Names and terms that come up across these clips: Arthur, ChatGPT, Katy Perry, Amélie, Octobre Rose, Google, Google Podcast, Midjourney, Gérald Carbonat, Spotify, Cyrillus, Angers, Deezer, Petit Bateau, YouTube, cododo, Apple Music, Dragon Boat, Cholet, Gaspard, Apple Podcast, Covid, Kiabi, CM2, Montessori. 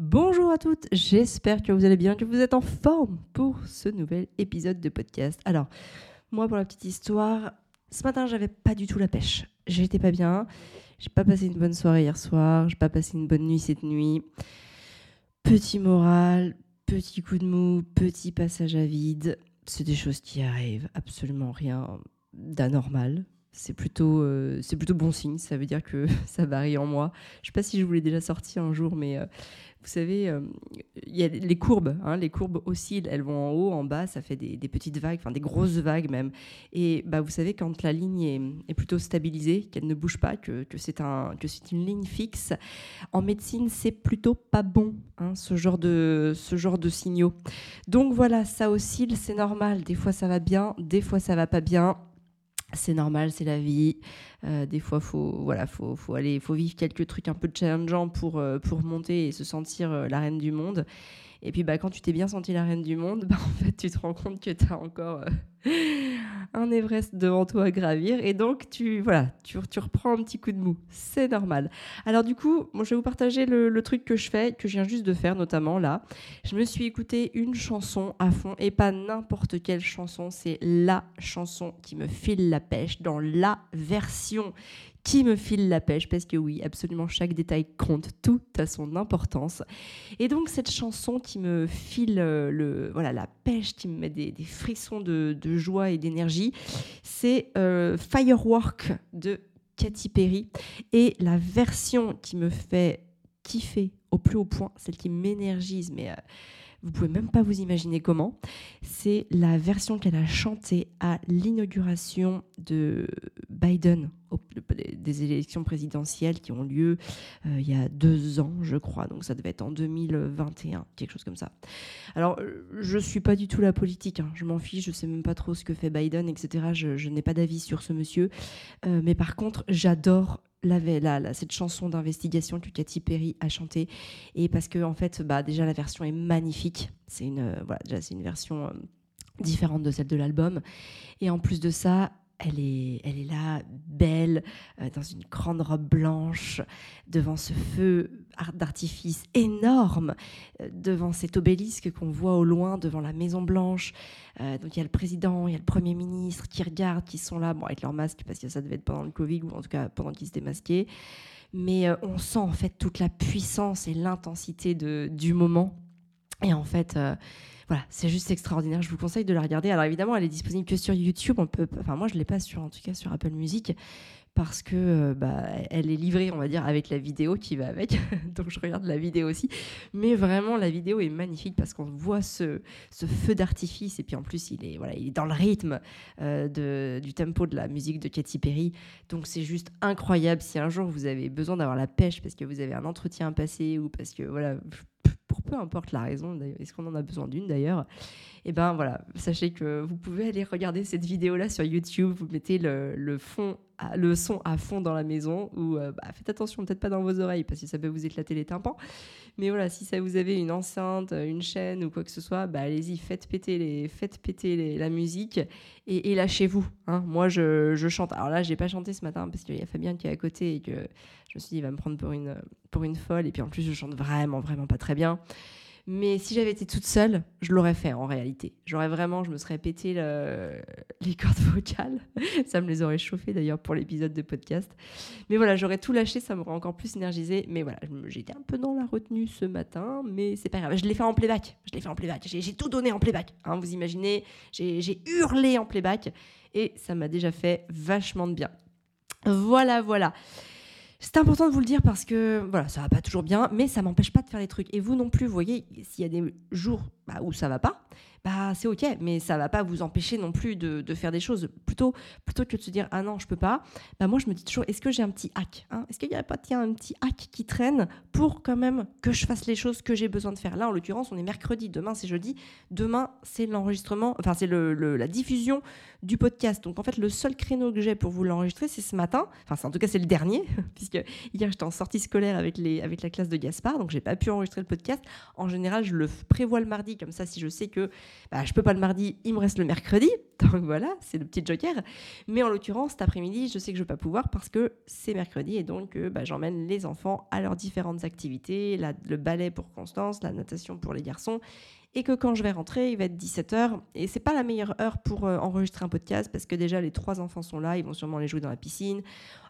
Bonjour à toutes, j'espère que vous allez bien, que vous êtes en forme pour ce nouvel épisode de podcast. Alors, moi pour la petite histoire, ce matin j'avais pas du tout la pêche, j'étais pas bien, j'ai pas passé une bonne soirée hier soir, j'ai pas passé une bonne nuit cette nuit, petit moral, petit coup de mou, petit passage à vide, c'est des choses qui arrivent, absolument rien d'anormal. C'est plutôt bon signe, ça veut dire que ça varie en moi. Je ne sais pas si je vous l'ai déjà sorti un jour, mais vous savez, il y a les courbes. Les courbes oscillent, elles vont en haut, en bas, ça fait des petites vagues, enfin des grosses vagues même. Et bah, vous savez, quand la ligne est plutôt stabilisée, qu'elle ne bouge pas, que c'est une ligne fixe, en médecine, c'est plutôt pas bon, ce genre de signaux. Donc voilà, ça oscille, c'est normal. Des fois, ça va bien, des fois, ça ne va pas bien. C'est normal, c'est la vie. Des fois, faut vivre quelques trucs un peu challengeants pour monter et se sentir la reine du monde. Et puis, bah, quand tu t'es bien sentie la reine du monde, bah, en fait, tu te rends compte que tu as encore un Everest devant toi à gravir. Et donc, tu reprends un petit coup de mou. C'est normal. Alors du coup, moi, je vais vous partager le truc que je fais, que je viens juste de faire notamment là. Je me suis écouté une chanson à fond et pas n'importe quelle chanson. C'est la chanson qui me file la pêche dans la version qui me file la pêche, parce que oui, absolument chaque détail compte, tout a son importance. Et donc cette chanson qui me file la pêche, qui me met des frissons de joie et d'énergie, c'est Firework de Katy Perry. Et la version qui me fait kiffer au plus haut point, celle qui m'énergise, mais vous pouvez même pas vous imaginer comment, c'est la version qu'elle a chantée à l'inauguration de Biden, des élections présidentielles qui ont lieu il y a 2 ans, je crois. Donc ça devait être en 2021, quelque chose comme ça. Alors, je suis pas du tout la politique, je m'en fiche, je sais même pas trop ce que fait Biden, etc. Je n'ai pas d'avis sur ce monsieur. Mais par contre, j'adore cette chanson d'investigation que Katy Perry a chantée, et parce que en fait, bah, déjà la version est magnifique, c'est une version différente de celle de l'album, et en plus de ça, elle est là, belle, dans une grande robe blanche, devant ce feu d'artifice énorme, devant cet obélisque qu'on voit au loin, devant la Maison Blanche. Donc il y a le président, il y a le Premier ministre qui regardent, qui sont là, bon, avec leur masque, parce que ça devait être pendant le Covid, ou en tout cas pendant qu'ils se démasquaient. Mais on sent en fait toute la puissance et l'intensité du moment. Et en fait, c'est juste extraordinaire. Je vous conseille de la regarder. Alors évidemment, elle est disponible que sur YouTube. Moi, je l'ai pas sur Apple Music, parce que elle est livrée, on va dire, avec la vidéo qui va avec. Donc je regarde la vidéo aussi. Mais vraiment, la vidéo est magnifique parce qu'on voit ce feu d'artifice. Et puis en plus, il est dans le rythme du tempo de la musique de Katy Perry. Donc c'est juste incroyable. Si un jour vous avez besoin d'avoir la pêche parce que vous avez un entretien à passer ou parce que pour peu importe la raison, est-ce qu'on en a besoin d'une d'ailleurs ? Et ben voilà, sachez que vous pouvez aller regarder cette vidéo-là sur YouTube, vous mettez le son à fond dans la maison, ou faites attention, peut-être pas dans vos oreilles, parce que ça peut vous éclater les tympans, mais voilà, si ça vous avez une enceinte, une chaîne ou quoi que ce soit, bah, allez-y, faites péter la musique et lâchez-vous. Moi, je chante. Alors là, j'ai pas chanté ce matin, parce qu'il y a Fabien qui est à côté et que je me suis dit, il va me prendre pour une folle, et puis en plus, je chante vraiment, vraiment pas très bien. Mais si j'avais été toute seule, je l'aurais fait en réalité. Je me serais pété les cordes vocales. Ça me les aurait chauffées d'ailleurs pour l'épisode de podcast. Mais voilà, j'aurais tout lâché, ça m'aurait encore plus énergisée. Mais voilà, j'étais un peu dans la retenue ce matin, mais c'est pas grave. Je l'ai fait en playback. J'ai tout donné en playback. Vous imaginez, j'ai hurlé en playback et ça m'a déjà fait vachement de bien. Voilà. C'est important de vous le dire parce que ça va pas toujours bien, mais ça m'empêche pas de faire des trucs. Et vous non plus, vous voyez, s'il y a des jours où ça va pas, c'est ok, mais ça va pas vous empêcher non plus de faire des choses. Plutôt que de se dire ah non je peux pas, moi je me dis toujours est-ce que j'ai un petit hack, est-ce qu'il y a pas un petit hack qui traîne pour quand même que je fasse les choses que j'ai besoin de faire. Là en l'occurrence on est mercredi, demain c'est jeudi, demain c'est l'enregistrement, enfin c'est la diffusion du podcast. Donc en fait le seul créneau que j'ai pour vous l'enregistrer c'est ce matin, en tout cas c'est le dernier puisque hier j'étais en sortie scolaire avec la classe de Gaspard, donc j'ai pas pu enregistrer le podcast. En général je le prévois le mardi, comme ça si je sais que bah, je peux pas le mardi, il me reste le mercredi. Donc voilà, c'est le petit joker. Mais en l'occurrence, cet après-midi, je sais que je vais pas pouvoir parce que c'est mercredi et donc bah, j'emmène les enfants à leurs différentes activités, le ballet pour Constance, la natation pour les garçons. Et que quand je vais rentrer, il va être 17h. Et c'est pas la meilleure heure pour enregistrer un podcast parce que déjà, les trois enfants sont là, ils vont sûrement aller jouer dans la piscine.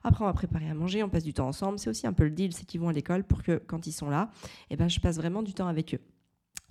Après, on va préparer à manger, on passe du temps ensemble. C'est aussi un peu le deal, c'est qu'ils vont à l'école pour que quand ils sont là, eh ben, je passe vraiment du temps avec eux.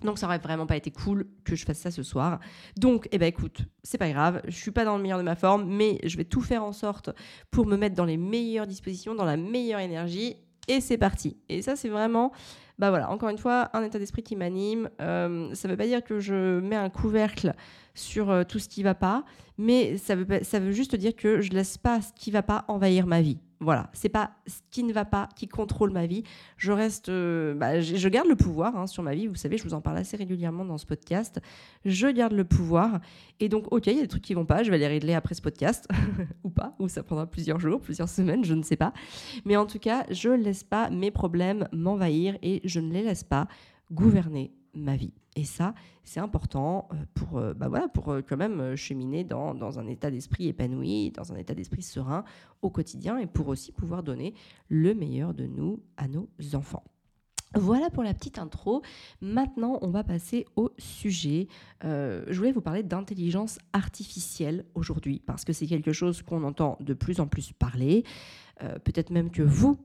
Donc, ça aurait vraiment pas été cool que je fasse ça ce soir. Donc, eh ben, écoute, c'est pas grave. Je suis pas dans le meilleur de ma forme, mais je vais tout faire en sorte pour me mettre dans les meilleures dispositions, dans la meilleure énergie. Et c'est parti. Et ça, c'est vraiment... Bah voilà, encore une fois, un état d'esprit qui m'anime. Ça ne veut pas dire que je mets un couvercle sur tout ce qui ne va pas, mais ça veut juste dire que je ne laisse pas ce qui ne va pas envahir ma vie. Voilà, ce n'est pas ce qui ne va pas qui contrôle ma vie. Je reste, je garde le pouvoir sur ma vie. Vous savez, je vous en parle assez régulièrement dans ce podcast. Je garde le pouvoir. Et donc, OK, il y a des trucs qui ne vont pas. Je vais les régler après ce podcast ou pas, ou ça prendra plusieurs jours, plusieurs semaines, je ne sais pas. Mais en tout cas, je ne laisse pas mes problèmes m'envahir et je ne les laisse pas gouverner ma vie. Et ça, c'est important pour quand même cheminer dans un état d'esprit épanoui, dans un état d'esprit serein au quotidien et pour aussi pouvoir donner le meilleur de nous à nos enfants. Voilà pour la petite intro. Maintenant, on va passer au sujet. Je voulais vous parler d'intelligence artificielle aujourd'hui parce que c'est quelque chose qu'on entend de plus en plus parler. Peut-être même que vous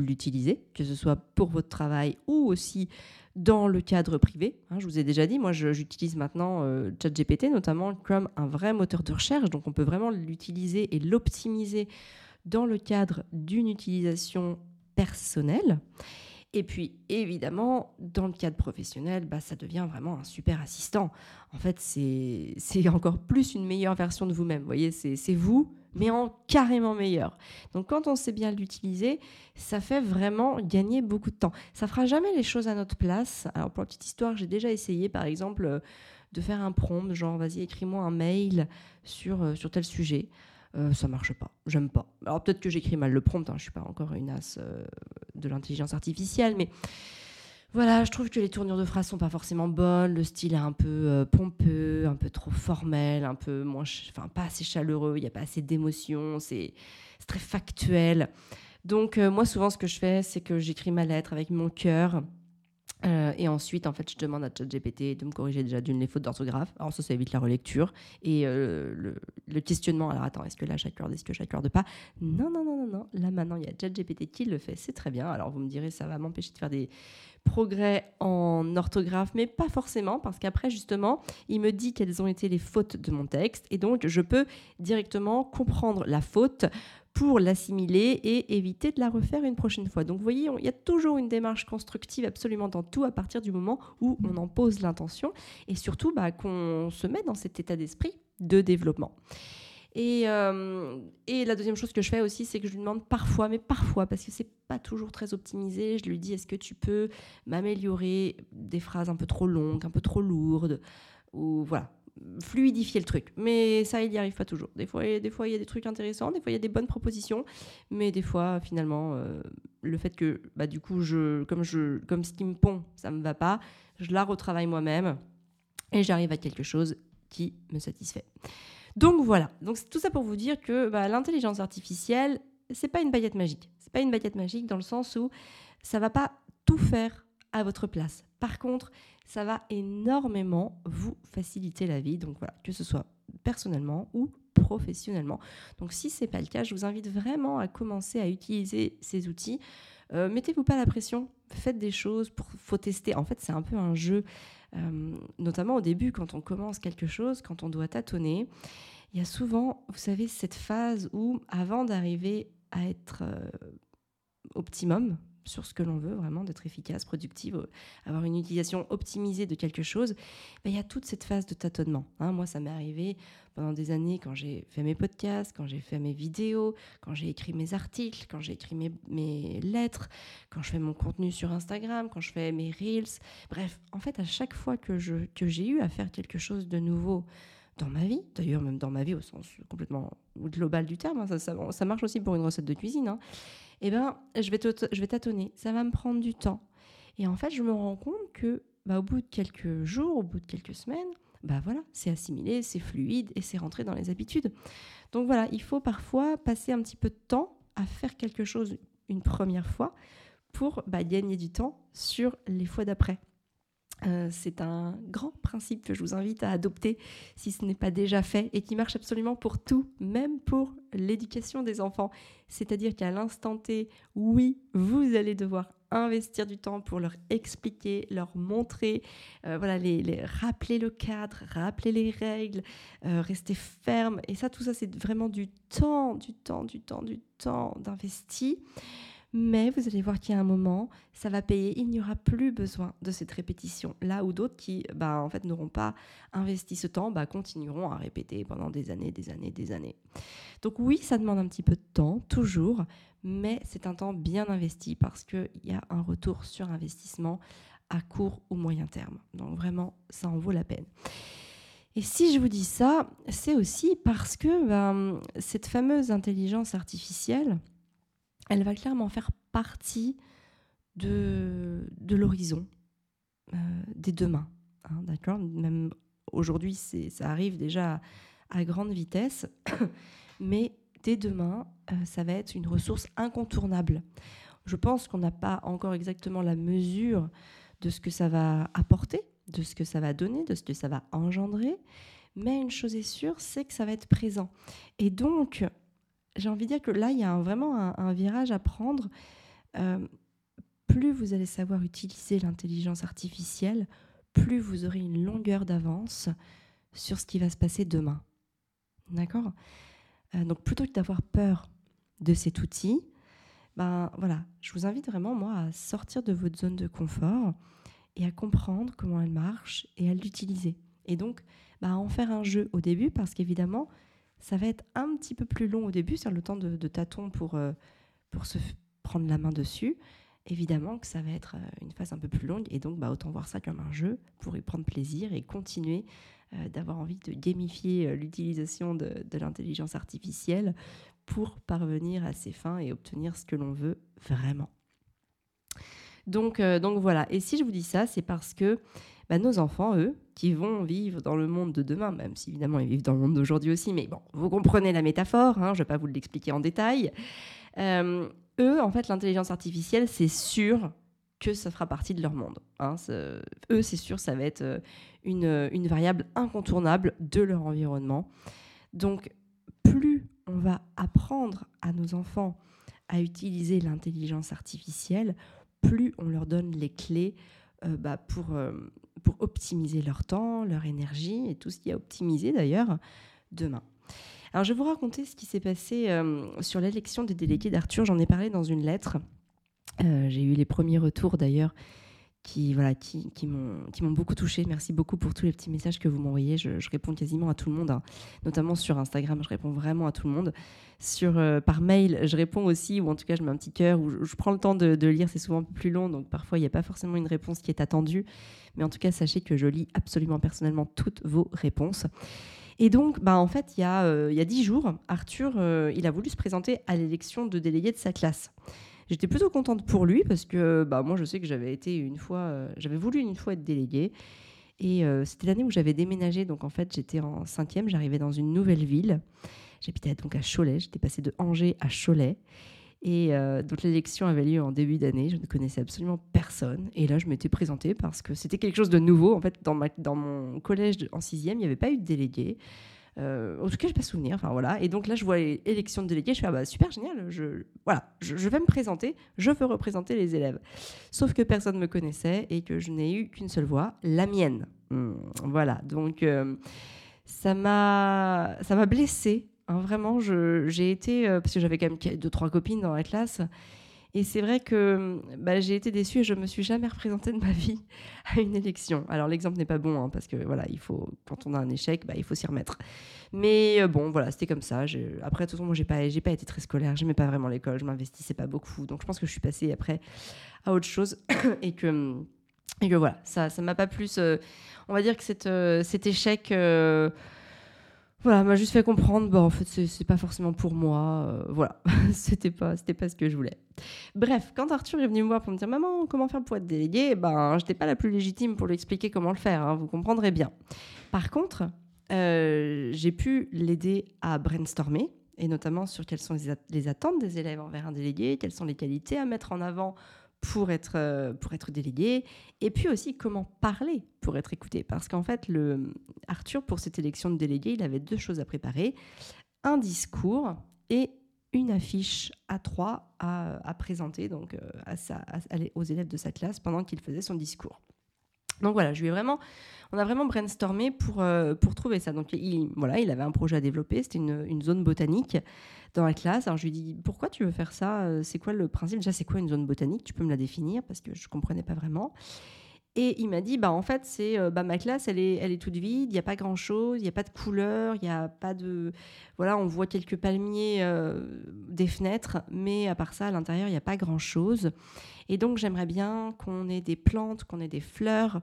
l'utilisez, que ce soit pour votre travail ou aussi dans le cadre privé. Je vous ai déjà dit, moi, j'utilise maintenant ChatGPT notamment comme un vrai moteur de recherche. Donc, on peut vraiment l'utiliser et l'optimiser dans le cadre d'une utilisation personnelle. Et puis, évidemment, dans le cadre professionnel, bah, ça devient vraiment un super assistant. En fait, c'est encore plus une meilleure version de vous-même. Vous voyez, c'est vous, mais en carrément meilleur. Donc, quand on sait bien l'utiliser, ça fait vraiment gagner beaucoup de temps. Ça ne fera jamais les choses à notre place. Alors, pour la petite histoire, j'ai déjà essayé, par exemple, de faire un prompt, genre, vas-y, écris-moi un mail sur tel sujet. Ça marche pas, j'aime pas. Alors peut-être que j'écris mal le prompt, je suis pas encore une as de l'intelligence artificielle, mais voilà, je trouve que les tournures de phrases sont pas forcément bonnes, le style est un peu pompeux, un peu trop formel, un peu moins, pas assez chaleureux, il y a pas assez d'émotion, c'est très factuel. Donc moi souvent ce que je fais, c'est que j'écris ma lettre avec mon cœur. Et ensuite, en fait, je demande à ChatGPT de me corriger déjà les fautes d'orthographe. Alors ça évite la relecture et le questionnement. Alors attends, est-ce que là j'accorde, est-ce que j'accorde pas ? Non. Là maintenant, il y a ChatGPT qui le fait, c'est très bien. Alors vous me direz, ça va m'empêcher de faire des progrès en orthographe, mais pas forcément, parce qu'après, justement, il me dit quelles ont été les fautes de mon texte. Et donc, je peux directement comprendre la faute pour l'assimiler et éviter de la refaire une prochaine fois. Donc, vous voyez, il y a toujours une démarche constructive absolument dans tout à partir du moment où on en pose l'intention et surtout qu'on se met dans cet état d'esprit de développement. Et la deuxième chose que je fais aussi, c'est que je lui demande parfois, parce que c'est pas toujours très optimisé, je lui dis, est-ce que tu peux m'améliorer des phrases un peu trop longues, un peu trop lourdes, ou voilà, fluidifier le truc. Mais ça, il n'y arrive pas toujours. Des fois, il y a des trucs intéressants, des fois, il y a des bonnes propositions, mais des fois, finalement, le fait que, du coup, comme ce qui me pond, ça me va pas, je la retravaille moi-même et j'arrive à quelque chose qui me satisfait. Donc voilà, donc, c'est tout ça pour vous dire que l'intelligence artificielle, c'est pas une baguette magique. C'est pas une baguette magique dans le sens où ça va pas tout faire à votre place. Par contre, ça va énormément vous faciliter la vie, donc voilà, que ce soit personnellement ou professionnellement. Donc si c'est pas le cas, je vous invite vraiment à commencer à utiliser ces outils. Mettez-vous pas la pression, faites des choses, faut tester. En fait, c'est un peu un jeu. Notamment au début, quand on commence quelque chose, quand on doit tâtonner, il y a souvent, vous savez, cette phase où, avant d'arriver à être optimum sur ce que l'on veut, vraiment d'être efficace, productive, avoir une utilisation optimisée de quelque chose, il y a toute cette phase de tâtonnement. Moi, ça m'est arrivé pendant des années quand j'ai fait mes podcasts, quand j'ai fait mes vidéos, quand j'ai écrit mes articles, quand j'ai écrit mes lettres, quand je fais mon contenu sur Instagram, quand je fais mes reels. Bref, en fait, à chaque fois que j'ai eu à faire quelque chose de nouveau dans ma vie, d'ailleurs même dans ma vie au sens complètement global du terme, ça marche aussi pour une recette de cuisine, je vais tâtonner, ça va me prendre du temps. Et en fait, je me rends compte que au bout de quelques jours, au bout de quelques semaines, bah voilà, c'est assimilé, c'est fluide et c'est rentré dans les habitudes. Donc voilà, il faut parfois passer un petit peu de temps à faire quelque chose une première fois pour gagner du temps sur les fois d'après. C'est un grand principe que je vous invite à adopter si ce n'est pas déjà fait et qui marche absolument pour tout, même pour l'éducation des enfants. C'est-à-dire qu'à l'instant T, oui, vous allez devoir investir du temps pour leur expliquer, leur montrer, rappeler le cadre, rappeler les règles, rester ferme. Et ça, tout ça, c'est vraiment du temps d'investi. Mais vous allez voir qu'il y a un moment, ça va payer, il n'y aura plus besoin de cette répétition. Là où d'autres qui, en fait, n'auront pas investi ce temps, continueront à répéter pendant des années. Donc oui, ça demande un petit peu de temps, toujours, mais c'est un temps bien investi parce qu'il y a un retour sur investissement à court ou moyen terme. Donc vraiment, ça en vaut la peine. Et si je vous dis ça, c'est aussi parce que cette fameuse intelligence artificielle, elle va clairement faire partie de l'horizon des demain, d'accord ? Même aujourd'hui, ça arrive déjà à grande vitesse, mais dès demain, ça va être une ressource incontournable. Je pense qu'on n'a pas encore exactement la mesure de ce que ça va apporter, de ce que ça va donner, de ce que ça va engendrer, mais une chose est sûre, c'est que ça va être présent. Et donc, j'ai envie de dire que là, il y a vraiment un virage à prendre. Plus vous allez savoir utiliser l'intelligence artificielle, plus vous aurez une longueur d'avance sur ce qui va se passer demain. D'accord ? Donc, plutôt que d'avoir peur de cet outil, je vous invite vraiment, moi, à sortir de votre zone de confort et à comprendre comment elle marche et à l'utiliser. Et donc, à en faire un jeu au début parce qu'évidemment, ça va être un petit peu plus long au début, c'est le temps de tâtons pour se prendre la main dessus. Évidemment que ça va être une phase un peu plus longue et donc autant voir ça comme un jeu pour y prendre plaisir et continuer d'avoir envie de gamifier l'utilisation de l'intelligence artificielle pour parvenir à ses fins et obtenir ce que l'on veut vraiment. Donc voilà, et si je vous dis ça, c'est parce que nos enfants, eux, qui vont vivre dans le monde de demain, même si évidemment ils vivent dans le monde d'aujourd'hui aussi, mais bon, vous comprenez la métaphore, je ne vais pas vous l'expliquer en détail. Eux, en fait, l'intelligence artificielle, c'est sûr que ça fera partie de leur monde. Eux, c'est sûr, ça va être une variable incontournable de leur environnement. Donc, plus on va apprendre à nos enfants à utiliser l'intelligence artificielle, plus on leur donne les clés pour optimiser leur temps, leur énergie et tout ce qu'il y a optimisé d'ailleurs demain. Alors je vais vous raconter ce qui s'est passé sur l'élection des délégués d'Arthur. J'en ai parlé dans une lettre. J'ai eu les premiers retours d'ailleurs qui m'ont beaucoup touchée. Merci beaucoup pour tous les petits messages que vous m'envoyez. Je réponds quasiment à tout le monde, notamment sur Instagram. Je réponds vraiment à tout le monde. Par mail, je réponds aussi, ou en tout cas, je mets un petit cœur, ou je prends le temps de lire. C'est souvent plus long, donc parfois, il n'y a pas forcément une réponse qui est attendue. Mais en tout cas, sachez que je lis absolument personnellement toutes vos réponses. Et donc, en fait, il y a 10 jours, Arthur, il a voulu se présenter à l'élection de délégué de sa classe. J'étais plutôt contente pour lui parce que moi, je sais que j'avais voulu une fois être déléguée. Et c'était l'année où j'avais déménagé. Donc, en fait, j'étais en 5e. J'arrivais dans une nouvelle ville. J'habitais donc à Cholet. J'étais passée de Angers à Cholet. Et donc, l'élection avait lieu en début d'année. Je ne connaissais absolument personne. Et là, je m'étais présentée parce que c'était quelque chose de nouveau. En fait, dans mon collège en 6e, il n'y avait pas eu de délégué. En tout cas, je n'ai pas souvenir. Enfin, voilà. Et donc là, je vois l'élection de délégués. Je fais super génial. Je vais me présenter. Je veux représenter les élèves. Sauf que personne ne me connaissait et que je n'ai eu qu'une seule voix, la mienne. Voilà. Donc ça m'a blessée. Vraiment, j'ai été parce que j'avais quand même 2-3 copines dans la classe. Et c'est vrai que j'ai été déçue et je ne me suis jamais représentée de ma vie à une élection. Alors, l'exemple n'est pas bon, parce que quand on a un échec, il faut s'y remettre. Mais c'était comme ça. Après, de toute façon, moi, j'ai pas été très scolaire. Je n'aimais pas vraiment l'école. Je ne m'investissais pas beaucoup. Donc, je pense que je suis passée après à autre chose. Et que voilà, ça ne m'a pas plus... on va dire que cet échec... m'a juste fait comprendre, en fait, c'est pas forcément pour moi, c'était pas ce que je voulais. Bref, quand Arthur est venu me voir pour me dire « Maman, comment faire pour être déléguée ?» j'étais pas la plus légitime pour lui expliquer comment le faire, vous comprendrez bien. Par contre, j'ai pu l'aider à brainstormer, et notamment sur quelles sont les attentes des élèves envers un délégué, quelles sont les qualités à mettre en avant pour être délégué, et puis aussi comment parler pour être écouté. Parce qu'en fait, Arthur, pour cette élection de délégué, il avait 2 choses à préparer, un discours et une affiche A3 à présenter donc, aux élèves de sa classe pendant qu'il faisait son discours. Donc voilà, on a vraiment brainstormé pour trouver ça. Donc il avait un projet à développer, c'était une zone botanique dans la classe. Alors je lui ai dit, pourquoi tu veux faire ça ? C'est quoi le principe ? Déjà, c'est quoi une zone botanique ? Tu peux me la définir parce que je ne comprenais pas vraiment. Et il m'a dit, en fait, ma classe, elle est toute vide, il n'y a pas grand-chose, il n'y a pas de couleurs, il n'y a pas de... Voilà, on voit quelques palmiers des fenêtres, mais à part ça, à l'intérieur, il n'y a pas grand-chose. Et donc, j'aimerais bien qu'on ait des plantes, qu'on ait des fleurs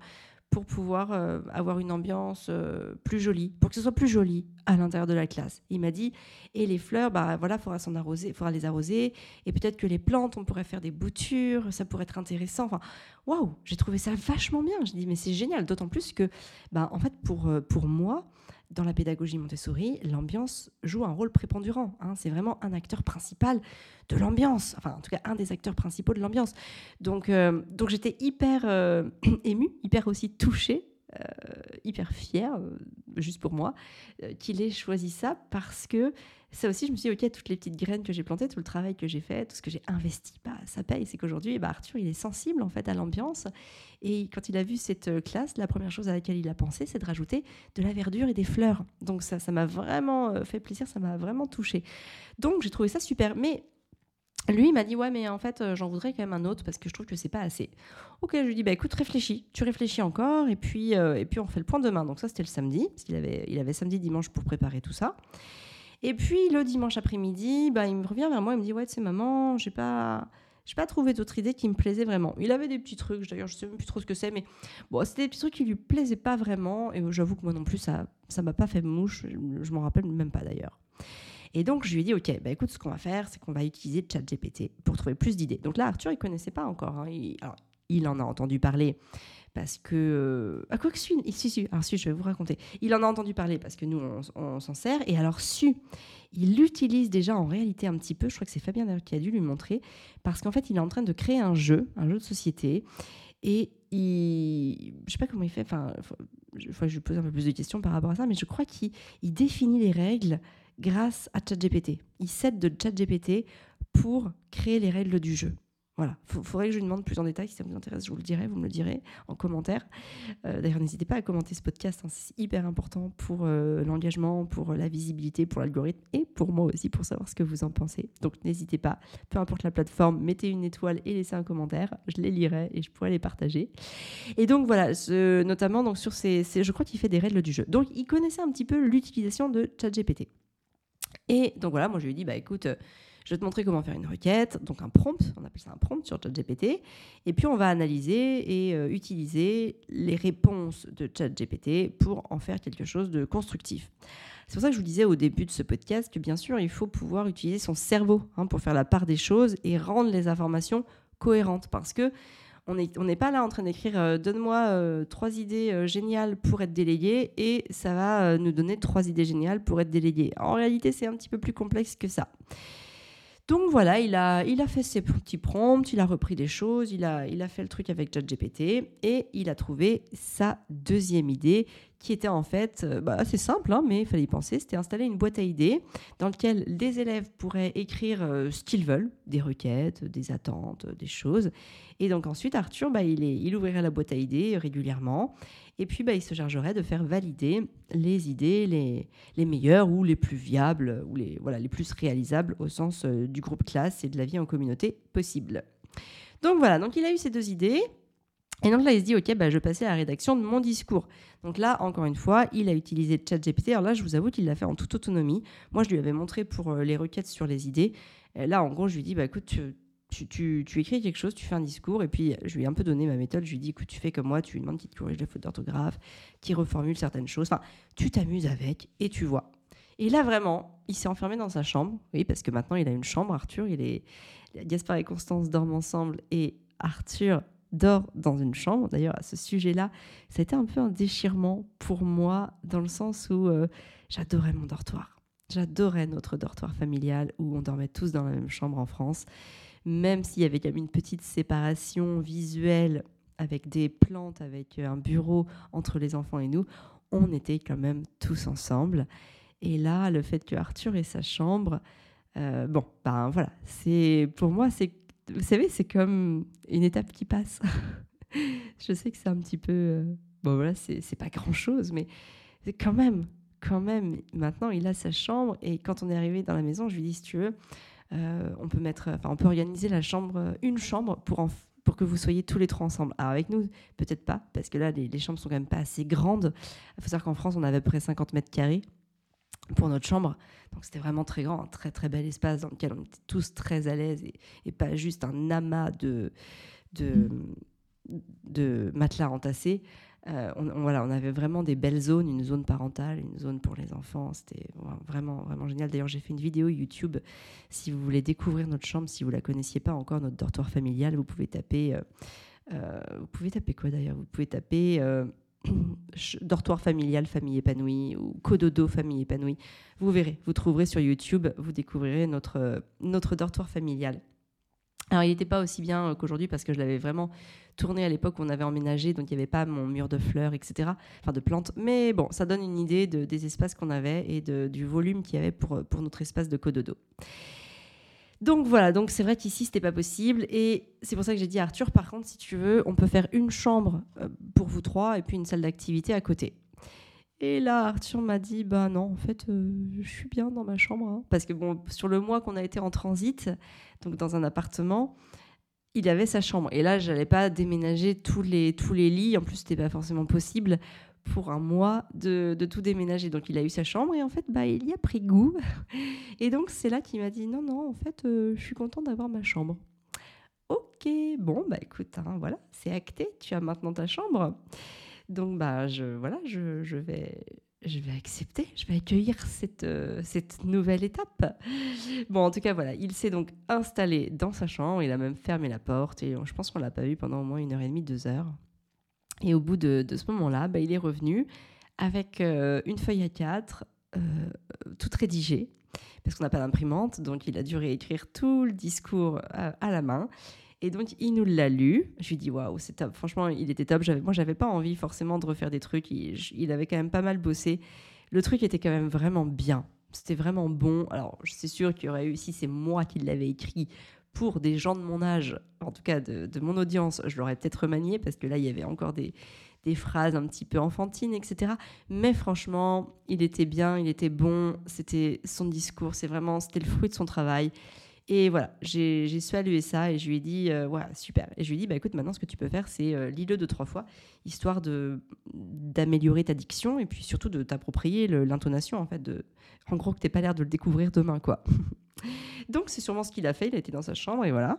pour pouvoir avoir une ambiance plus jolie, pour que ce soit plus joli à l'intérieur de la classe. Il m'a dit, et les fleurs, faudra les arroser, et peut-être que les plantes, on pourrait faire des boutures, ça pourrait être intéressant. Enfin, waouh, j'ai trouvé ça vachement bien. Je dis, mais c'est génial, d'autant plus que, en fait, pour moi, dans la pédagogie Montessori, l'ambiance joue un rôle prépondérant. Hein. C'est vraiment un acteur principal de l'ambiance. Enfin, en tout cas, un des acteurs principaux de l'ambiance. Donc j'étais hyper émue, hyper aussi touchée, hyper fière, juste pour moi, qu'il ait choisi ça parce que ça aussi, je me suis dit, OK, toutes les petites graines que j'ai plantées, tout le travail que j'ai fait, tout ce que j'ai investi, ça paye. C'est qu'aujourd'hui, Arthur, il est sensible en fait à l'ambiance. Et quand il a vu cette classe, la première chose à laquelle il a pensé, c'est de rajouter de la verdure et des fleurs. Donc ça m'a vraiment fait plaisir, ça m'a vraiment touchée. Donc j'ai trouvé ça super. Mais lui, il m'a dit, ouais, mais en fait, j'en voudrais quand même un autre parce que je trouve que c'est pas assez. OK, je lui ai dit, écoute, tu réfléchis encore et puis on fait le point demain. Donc ça, c'était le samedi, parce qu'il avait samedi, dimanche pour préparer tout ça. Et puis, le dimanche après-midi, il me revient vers moi, il me dit « Ouais, tu sais, maman, j'ai pas trouvé d'autres idées qui me plaisaient vraiment. » Il avait des petits trucs, d'ailleurs, je sais même plus trop ce que c'est, mais bon, c'était des petits trucs qui lui plaisaient pas vraiment. Et j'avoue que moi non plus, ça m'a pas fait mouche, je m'en rappelle même pas d'ailleurs. Et donc, je lui ai dit « Ok, écoute, ce qu'on va faire, c'est qu'on va utiliser ChatGPT pour trouver plus d'idées. » Donc là, Arthur, il connaissait pas encore. Hein. Il en a entendu parler parce que... Ah, quoi que si, je vais vous raconter. Il en a entendu parler parce que nous, on s'en sert. Et alors, il l'utilise déjà en réalité un petit peu. Je crois que c'est Fabien d'ailleurs qui a dû lui montrer. Parce qu'en fait, il est en train de créer un jeu de société. Et je ne sais pas comment il fait. Enfin, il faut que je lui pose un peu plus de questions par rapport à ça. Mais je crois qu'il définit les règles grâce à ChatGPT. Il s'aide de ChatGPT pour créer les règles du jeu. Voilà, faudrait que je lui demande plus en détail, si ça vous intéresse, je vous le dirai, vous me le direz en commentaire. D'ailleurs, n'hésitez pas à commenter ce podcast, hein, c'est hyper important pour l'engagement, pour la visibilité, pour l'algorithme et pour moi aussi, pour savoir ce que vous en pensez. Donc n'hésitez pas, peu importe la plateforme, mettez 1 étoile et laissez un commentaire, je les lirai et je pourrai les partager. Et donc voilà, notamment donc, sur je crois qu'il fait des règles du jeu. Donc il connaissait un petit peu l'utilisation de ChatGPT. Et donc voilà, moi je lui ai dit, écoute... Je vais te montrer comment faire une requête, donc un prompt, on appelle ça un prompt sur ChatGPT, et puis on va analyser et utiliser les réponses de ChatGPT pour en faire quelque chose de constructif. C'est pour ça que je vous disais au début de ce podcast que bien sûr, il faut pouvoir utiliser son cerveau pour faire la part des choses et rendre les informations cohérentes, parce que on n'est pas là en train d'écrire « Donne-moi 3 idées géniales pour être délégué » et ça va nous donner 3 idées géniales pour être délégué. En réalité, c'est un petit peu plus complexe que ça. Donc voilà, il a fait ses petits prompts, il a repris des choses, il a fait le truc avec ChatGPT et il a trouvé sa 2e idée qui était en fait assez simple, mais il fallait y penser, c'était installer une boîte à idées dans laquelle les élèves pourraient écrire ce qu'ils veulent, des requêtes, des attentes, des choses. Et donc ensuite, Arthur, il ouvrirait la boîte à idées régulièrement et puis il se chargerait de faire valider les idées les meilleures ou les plus viables ou les plus réalisables au sens du groupe classe et de la vie en communauté possible. Donc voilà, donc il a eu ces 2 idées. Et donc là, il se dit, OK, je vais passer à la rédaction de mon discours. Donc là, encore une fois, il a utilisé ChatGPT. Alors là, je vous avoue qu'il l'a fait en toute autonomie. Moi, je lui avais montré pour les requêtes sur les idées. Et là, en gros, je lui dis, écoute, tu écris quelque chose, tu fais un discours. Et puis, je lui ai un peu donné ma méthode. Je lui ai dit, écoute, tu fais comme moi, tu lui demandes qui te corrige les fautes d'orthographe, qui reformule certaines choses. Enfin, tu t'amuses avec et tu vois. Et là, vraiment, il s'est enfermé dans sa chambre. Oui, parce que maintenant, il a une chambre, Arthur. Gaspard et Constance dorment ensemble et Arthur dort dans une chambre. D'ailleurs, à ce sujet-là, ça a été un peu un déchirement pour moi, dans le sens où j'adorais mon dortoir. J'adorais notre dortoir familial où on dormait tous dans la même chambre en France, même s'il y avait quand même une petite séparation visuelle avec des plantes, avec un bureau entre les enfants et nous, on était quand même tous ensemble. Et là, le fait que Arthur ait sa chambre, c'est, pour moi, c'est, vous savez, c'est comme une étape qui passe. Je sais que c'est un petit peu, c'est pas grand-chose, mais c'est quand même, maintenant, il a sa chambre. Et quand on est arrivé dans la maison, je lui dis, si tu veux, on peut organiser la chambre, une chambre pour que vous soyez tous les trois ensemble. Alors avec nous, peut-être pas, parce que là, les chambres sont quand même pas assez grandes. Il faut savoir qu'en France, on avait à peu près 50 mètres carrés pour notre chambre. Donc c'était vraiment très grand, un très très bel espace dans lequel on était tous très à l'aise et pas juste un amas de matelas entassés. On avait vraiment des belles zones, une zone parentale, une zone pour les enfants. C'était vraiment, vraiment génial. D'ailleurs, j'ai fait une vidéo YouTube. Si vous voulez découvrir notre chambre, si vous ne la connaissiez pas encore, notre dortoir familial, vous pouvez taper... vous pouvez taper quoi d'ailleurs ? Vous pouvez taper dortoir familial, famille épanouie, ou cododo, famille épanouie. Vous verrez, vous trouverez sur YouTube, vous découvrirez notre dortoir familial. Alors, il n'était pas aussi bien qu'aujourd'hui parce que je l'avais vraiment tourné à l'époque où on avait emménagé, donc il n'y avait pas mon mur de fleurs, etc., enfin de plantes. Mais bon, ça donne une idée des espaces qu'on avait et du volume qu'il y avait pour notre espace de cododo. Donc voilà, donc c'est vrai qu'ici, ce n'était pas possible. Et c'est pour ça que j'ai dit à Arthur, par contre, si tu veux, on peut faire une chambre pour vous trois et puis une salle d'activité à côté. Et là, Arthur m'a dit, non, en fait, je suis bien dans ma chambre. Hein. Parce que bon, sur le mois qu'on a été en transit, donc dans un appartement, il avait sa chambre. Et là, je n'allais pas déménager tous les lits. En plus, ce n'était pas forcément possible pour un mois de tout déménager. Donc, il a eu sa chambre et en fait, il y a pris goût. Et donc, c'est là qu'il m'a dit, non, en fait, je suis content d'avoir ma chambre. Ok, bon, écoute, voilà, c'est acté. Tu as maintenant ta chambre. Donc, je vais accepter, je vais accueillir cette nouvelle étape. Bon, en tout cas, voilà, il s'est donc installé dans sa chambre, il a même fermé la porte, et je pense qu'on ne l'a pas vu pendant au moins 1h30, 2h. Et au bout de ce moment-là, il est revenu avec une feuille A4, toute rédigée, parce qu'on n'a pas d'imprimante, donc il a dû réécrire tout le discours à la main. Et donc, il nous l'a lu. Je lui ai dit, waouh, c'est top. Franchement, il était top. Moi, je n'avais pas envie forcément de refaire des trucs. Il avait quand même pas mal bossé. Le truc était quand même vraiment bien. C'était vraiment bon. Alors, c'est sûr qu'il y aurait eu, si c'est moi qui l'avais écrit pour des gens de mon âge, en tout cas de mon audience, je l'aurais peut-être remanié parce que là, il y avait encore des phrases un petit peu enfantines, etc. Mais franchement, il était bien, il était bon. C'était son discours. C'était le fruit de son travail. Et voilà, j'ai salué ça et je lui ai dit, ouais, super. Et je lui ai dit, écoute, maintenant, ce que tu peux faire, c'est lis-le 2-3 fois, histoire d'améliorer ta diction et puis surtout de t'approprier l'intonation, en fait. En gros, que tu n'aies pas l'air de le découvrir demain, quoi. Donc, c'est sûrement ce qu'il a fait. Il a été dans sa chambre et voilà.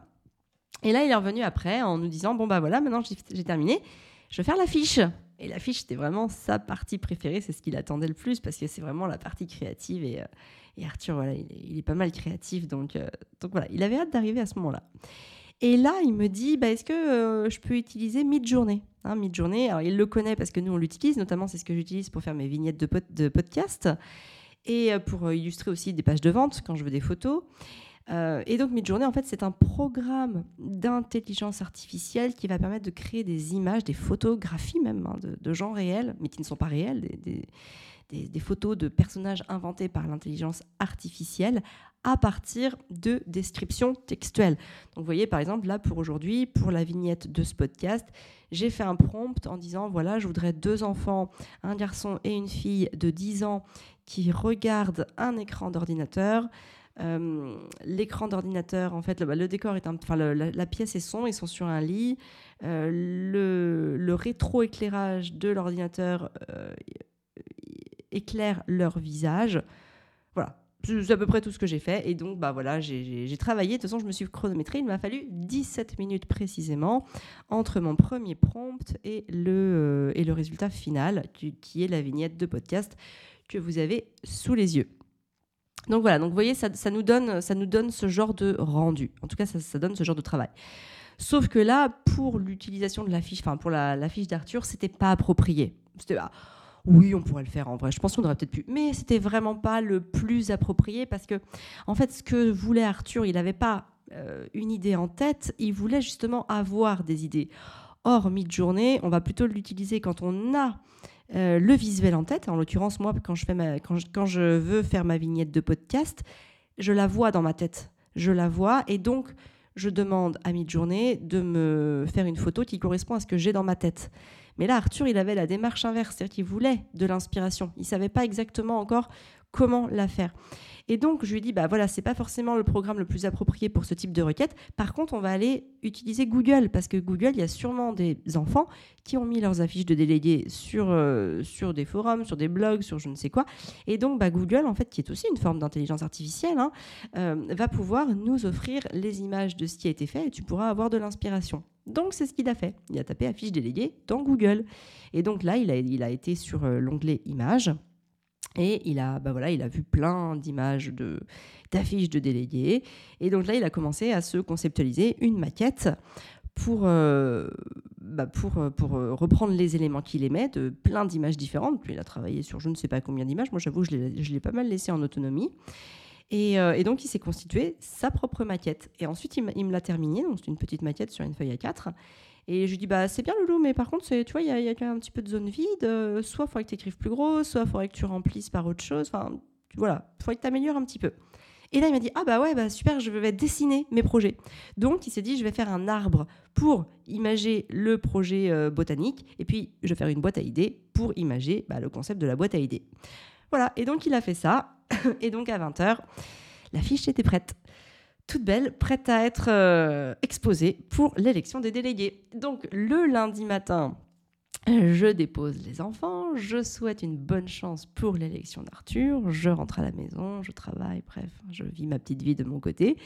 Et là, il est revenu après en nous disant, maintenant, j'ai terminé. Je vais faire la fiche. Et la fiche, c'était vraiment sa partie préférée. C'est ce qu'il attendait le plus parce que c'est vraiment la partie créative et Arthur, voilà, il est pas mal créatif, donc voilà, il avait hâte d'arriver à ce moment-là. Et là, il me dit, est-ce que je peux utiliser Midjourney ? Midjourney, alors il le connaît parce que nous, on l'utilise, notamment c'est ce que j'utilise pour faire mes vignettes de podcast et pour illustrer aussi des pages de vente quand je veux des photos. Et donc Midjourney, en fait, c'est un programme d'intelligence artificielle qui va permettre de créer des images, des photographies même de gens réels, mais qui ne sont pas réels, des photos de personnages inventés par l'intelligence artificielle à partir de descriptions textuelles. Donc, vous voyez, par exemple, là, pour aujourd'hui, pour la vignette de ce podcast, j'ai fait un prompt en disant, voilà, je voudrais 2 enfants, un garçon et une fille de 10 ans qui regardent un écran d'ordinateur. L'écran d'ordinateur, en fait, le décor est la pièce est sombre, ils sont sur un lit, le rétroéclairage de l'ordinateur éclaire leur visage. Voilà, c'est à peu près tout ce que j'ai fait. Et donc, j'ai travaillé. De toute façon, je me suis chronométrée. Il m'a fallu 17 minutes précisément entre mon premier prompt et le résultat final, qui est la vignette de podcast que vous avez sous les yeux. Donc voilà, donc vous voyez, ça nous donne ce genre de rendu. En tout cas, ça donne ce genre de travail. Sauf que là, pour l'utilisation de la fiche, enfin pour la fiche d'Arthur, c'était pas approprié. C'était bah, oui, on pourrait le faire en vrai. Je pense qu'on aurait peut-être pu, mais c'était vraiment pas le plus approprié parce que, en fait, ce que voulait Arthur, il n'avait pas une idée en tête. Il voulait justement avoir des idées. Or, Midjourney, on va plutôt l'utiliser quand on a le visuel en tête. En l'occurrence, moi, quand je veux faire ma vignette de podcast, je la vois dans ma tête. Je la vois et donc je demande à Midjourney de me faire une photo qui correspond à ce que j'ai dans ma tête. Mais là, Arthur, il avait la démarche inverse, c'est-à-dire qu'il voulait de l'inspiration. Il ne savait pas exactement encore comment la faire. Et donc, je lui dis, bah voilà, c'est pas forcément le programme le plus approprié pour ce type de requête. Par contre, on va aller utiliser Google, parce que Google, il y a sûrement des enfants qui ont mis leurs affiches de délégués sur des forums, sur des blogs, sur je ne sais quoi. Et donc, bah, Google, en fait, qui est aussi une forme d'intelligence artificielle, hein, va pouvoir nous offrir les images de ce qui a été fait et tu pourras avoir de l'inspiration. Donc, c'est ce qu'il a fait. Il a tapé « affiche déléguée » dans Google. Et donc là, il a été sur l'onglet « Images ». Et il a vu plein d'images d'affiches de délégués. Et donc là, il a commencé à se conceptualiser une maquette pour reprendre les éléments qu'il aimait de plein d'images différentes. Puis il a travaillé sur je ne sais pas combien d'images. Moi, j'avoue, je l'ai pas mal laissé en autonomie. Et donc, il s'est constitué sa propre maquette. Et ensuite, il me l'a terminée. Donc, c'est une petite maquette sur une feuille A4. Et je lui dis, bah, c'est bien, Loulou, mais par contre, tu vois, il y a quand même un petit peu de zone vide. Soit il faudrait que tu écrives plus gros, soit il faudrait que tu remplisses par autre chose. Enfin, voilà, il faudrait que tu améliores un petit peu. Et là, il m'a dit, ah bah ouais, bah, super, je vais dessiner mes projets. Donc, il s'est dit, je vais faire un arbre pour imager le projet botanique. Et puis, je vais faire une boîte à idées pour imager le concept de la boîte à idées. Voilà, et donc, il a fait ça. Et donc, à 20h, la fiche était prête. Toute belle, prête à être exposée pour l'élection des délégués. Donc, le lundi matin, je dépose les enfants, je souhaite une bonne chance pour l'élection d'Arthur, je rentre à la maison, je travaille, bref, je vis ma petite vie de mon côté.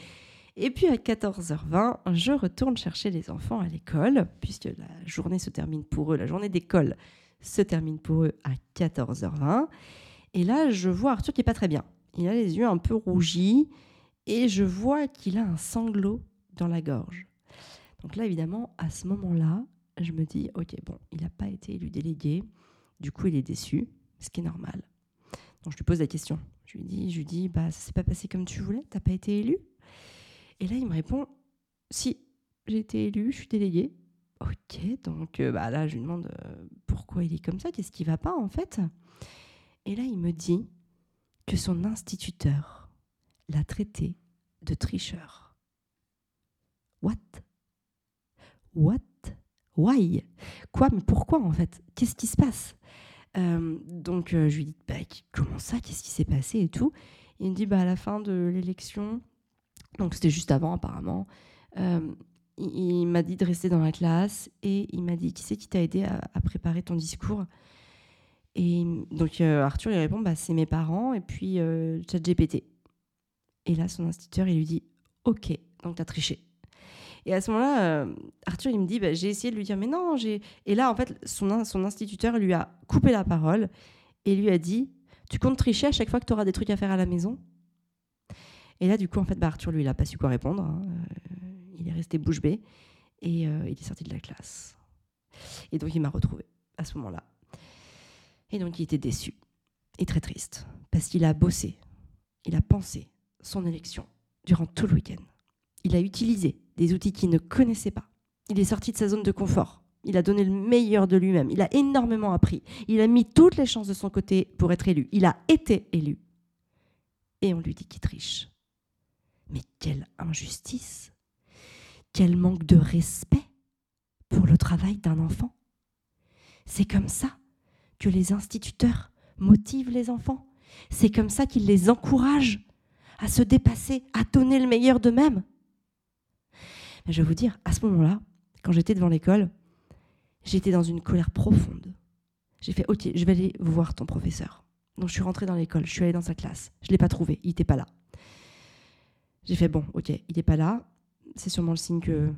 Et puis, à 14h20, je retourne chercher les enfants à l'école, puisque la journée se termine pour eux, la journée d'école se termine pour eux à 14h20. Et là, je vois Arthur qui n'est pas très bien. Il a les yeux un peu rougis, et je vois qu'il a un sanglot dans la gorge. Donc là, évidemment, à ce moment-là, je me dis, ok, bon, il n'a pas été élu délégué, du coup, il est déçu, ce qui est normal. Donc je lui pose la question. Je lui dis, bah, ça s'est pas passé comme tu voulais, t'as pas été élu? Et là, il me répond, si, j'ai été élu, je suis délégué. Ok, donc là, je lui demande pourquoi il est comme ça, qu'est-ce qui va pas en fait? Et là, il me dit que son instituteur l'a traité de tricheur. What? Why? Quoi? Mais pourquoi, en fait? Qu'est-ce qui se passe? Donc, je lui dis, bah, comment ça? Qu'est-ce qui s'est passé et tout? Il me dit, bah, à la fin de l'élection, donc c'était juste avant, apparemment, il m'a dit de rester dans la classe et il m'a dit, qui c'est qui t'a aidé à préparer ton discours? Et donc, Arthur, il répond, bah, c'est mes parents et puis ChatGPT. Et là, son instituteur, il lui dit « Ok, donc t'as triché ». Et à ce moment-là, Arthur, il me dit bah, « J'ai essayé de lui dire, mais non, j'ai... » Et là, en fait, son instituteur lui a coupé la parole et lui a dit « Tu comptes tricher à chaque fois que t'auras des trucs à faire à la maison ?» Et là, du coup, en fait, bah, Arthur, lui, il n'a pas su quoi répondre. Hein. Il est resté bouche bée et il est sorti de la classe. Et donc, il m'a retrouvée à ce moment-là. Et donc, il était déçu et très triste parce qu'il a bossé, il a pensé son élection durant tout le week-end. Il a utilisé des outils qu'il ne connaissait pas. Il est sorti de sa zone de confort. Il a donné le meilleur de lui-même. Il a énormément appris. Il a mis toutes les chances de son côté pour être élu. Il a été élu. Et on lui dit qu'il triche. Mais quelle injustice! Quel manque de respect pour le travail d'un enfant! C'est comme ça que les instituteurs motivent les enfants. C'est comme ça qu'ils les encouragent à se dépasser, à donner le meilleur d'eux-mêmes. Mais je vais vous dire, à ce moment-là, quand j'étais devant l'école, j'étais dans une colère profonde. J'ai fait, ok, je vais aller voir ton professeur. Donc je suis rentrée dans l'école, je suis allée dans sa classe. Je ne l'ai pas trouvé, il n'était pas là. J'ai fait, bon, ok, il n'est pas là. C'est sûrement le signe qu'il ne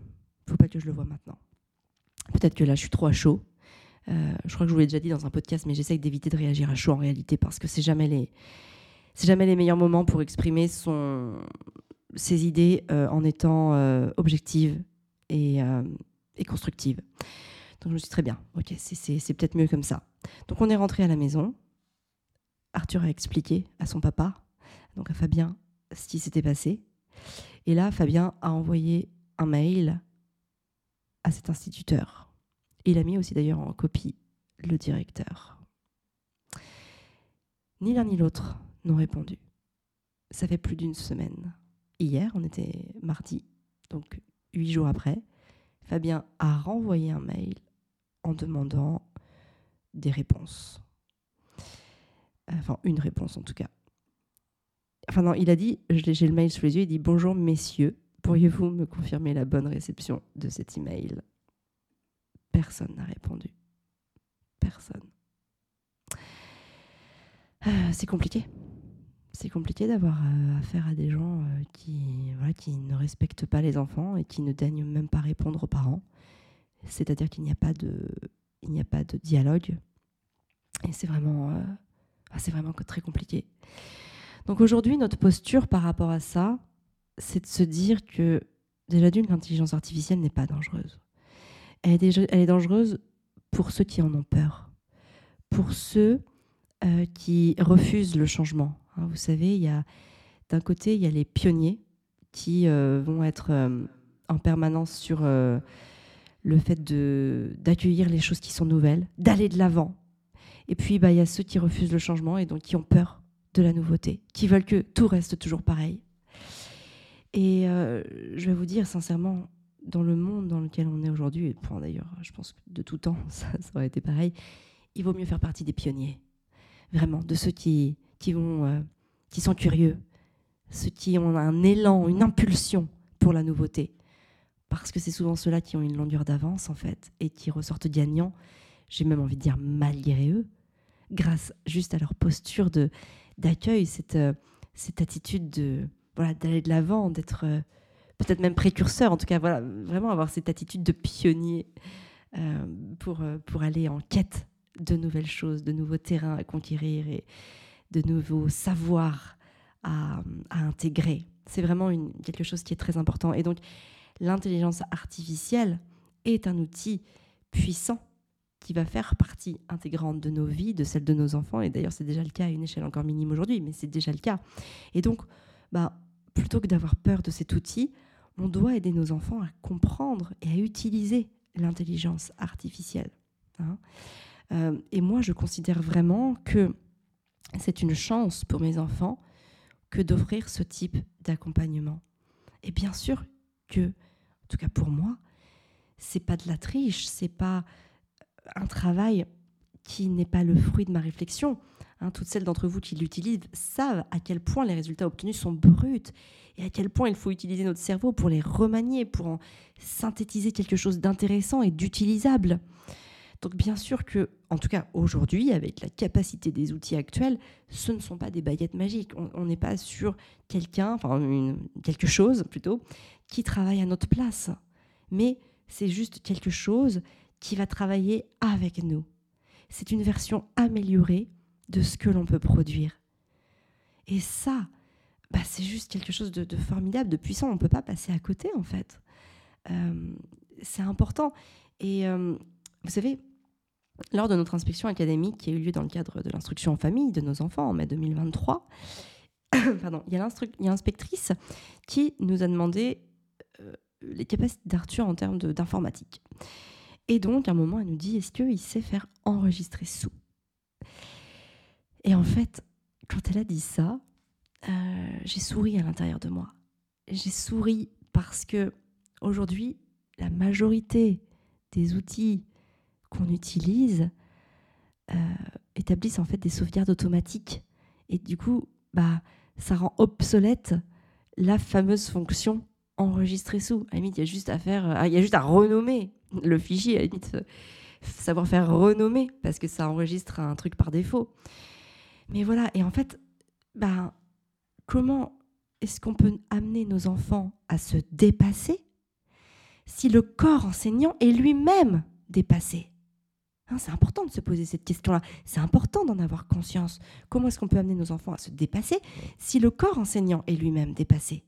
faut pas que je le voie maintenant. Peut-être que là, je suis trop à chaud. Je crois que je vous l'ai déjà dit dans un podcast, mais j'essaie d'éviter de réagir à chaud en réalité, parce que c'est jamais les meilleurs moments pour exprimer ses idées en étant objective et constructive. Donc je me suis dit, très bien, ok, c'est peut-être mieux comme ça. Donc on est rentré à la maison. Arthur a expliqué à son papa, donc à Fabien, ce qui s'était passé. Et là, Fabien a envoyé un mail à cet instituteur. Et il a mis aussi d'ailleurs en copie le directeur. Ni l'un ni l'autre n'ont répondu. Ça fait plus d'une semaine. Hier, on était mardi, donc 8 jours après, Fabien a renvoyé un mail en demandant des réponses. Enfin, une réponse en tout cas. Enfin non, il a dit, j'ai le mail sous les yeux, il dit « Bonjour messieurs, pourriez-vous me confirmer la bonne réception de cet email ?» Personne n'a répondu. Personne. C'est compliqué. C'est compliqué d'avoir affaire à des gens qui ne respectent pas les enfants et qui ne daignent même pas répondre aux parents. C'est-à-dire qu'il n'y a pas de, il n'y a pas de dialogue. Et c'est vraiment très compliqué. Donc aujourd'hui, notre posture par rapport à ça, c'est de se dire que déjà d'une, l'intelligence artificielle n'est pas dangereuse. Elle est dangereuse pour ceux qui en ont peur, pour ceux qui refusent le changement. Hein, vous savez, d'un côté, il y a les pionniers qui vont être en permanence sur le fait d'accueillir les choses qui sont nouvelles, d'aller de l'avant. Et puis, il y a ceux qui refusent le changement et donc qui ont peur de la nouveauté, qui veulent que tout reste toujours pareil. Et je vais vous dire sincèrement, dans le monde dans lequel on est aujourd'hui, et bon, d'ailleurs, je pense que de tout temps, ça aurait été pareil, il vaut mieux faire partie des pionniers, vraiment, de ceux qui sont curieux, ceux qui ont un élan, une impulsion pour la nouveauté, parce que c'est souvent ceux-là qui ont une longueur d'avance, en fait, et qui ressortent gagnants, j'ai même envie de dire malgré eux, grâce juste à leur posture d'accueil, cette attitude d'aller de l'avant, d'être peut-être même précurseur, en tout cas, voilà, vraiment avoir cette attitude de pionnier pour aller en quête de nouvelles choses, de nouveaux terrains à conquérir et de nouveaux savoirs à intégrer. C'est vraiment quelque chose qui est très important. Et donc, l'intelligence artificielle est un outil puissant qui va faire partie intégrante de nos vies, de celle de nos enfants. Et d'ailleurs, c'est déjà le cas à une échelle encore minime aujourd'hui, mais c'est déjà le cas. Et donc, plutôt que d'avoir peur de cet outil, on doit aider nos enfants à comprendre et à utiliser l'intelligence artificielle. Hein ? Et moi, je considère vraiment que c'est une chance pour mes enfants que d'offrir ce type d'accompagnement. Et bien sûr que, en tout cas pour moi, c'est pas de la triche, c'est pas un travail qui n'est pas le fruit de ma réflexion. Hein, toutes celles d'entre vous qui l'utilisent savent à quel point les résultats obtenus sont bruts et à quel point il faut utiliser notre cerveau pour les remanier, pour en synthétiser quelque chose d'intéressant et d'utilisable. Donc bien sûr que, en tout cas aujourd'hui, avec la capacité des outils actuels, ce ne sont pas des baguettes magiques. On n'est pas sur quelque chose plutôt, qui travaille à notre place. Mais c'est juste quelque chose qui va travailler avec nous. C'est une version améliorée de ce que l'on peut produire. Et ça, c'est juste quelque chose de formidable, de puissant. On ne peut pas passer à côté, en fait. C'est important. Et vous savez, lors de notre inspection académique qui a eu lieu dans le cadre de l'instruction en famille de nos enfants en mai 2023, il y a l'inspectrice qui nous a demandé les capacités d'Arthur en termes d'informatique. Et donc, à un moment, elle nous dit « Est-ce qu'il sait faire enregistrer sous ?» Et en fait, quand elle a dit ça, j'ai souri à l'intérieur de moi. J'ai souri parce que aujourd'hui, la majorité des outils qu'on utilise établissent en fait des sauvegardes automatiques. Et du coup, ça rend obsolète la fameuse fonction « enregistrer sous ». À la limite, il y a juste à renommer le fichier, à la limite, savoir faire renommer, parce que ça enregistre un truc par défaut. Mais voilà, et en fait, comment est-ce qu'on peut amener nos enfants à se dépasser si le corps enseignant est lui-même dépassé ? Hein, c'est important de se poser cette question-là, c'est important d'en avoir conscience. Comment est-ce qu'on peut amener nos enfants à se dépasser si le corps enseignant est lui-même dépassé ?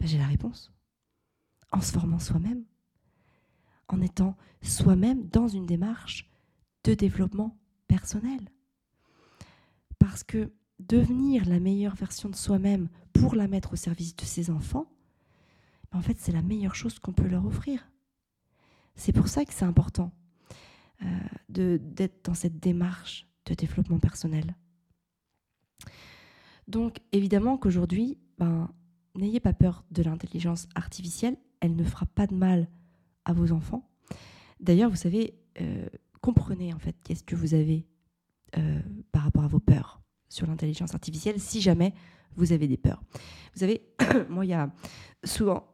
J'ai la réponse. en se formant soi-même, en étant soi-même dans une démarche de développement personnel. Parce que devenir la meilleure version de soi-même pour la mettre au service de ses enfants, en fait, c'est la meilleure chose qu'on peut leur offrir. C'est pour ça que c'est important d'être dans cette démarche de développement personnel. Donc, évidemment qu'aujourd'hui, n'ayez pas peur de l'intelligence artificielle. Elle ne fera pas de mal à vos enfants. D'ailleurs, vous savez, comprenez en fait qu'est-ce que vous avez par rapport à vos peurs sur l'intelligence artificielle, si jamais vous avez des peurs. Vous savez, moi, il y a souvent,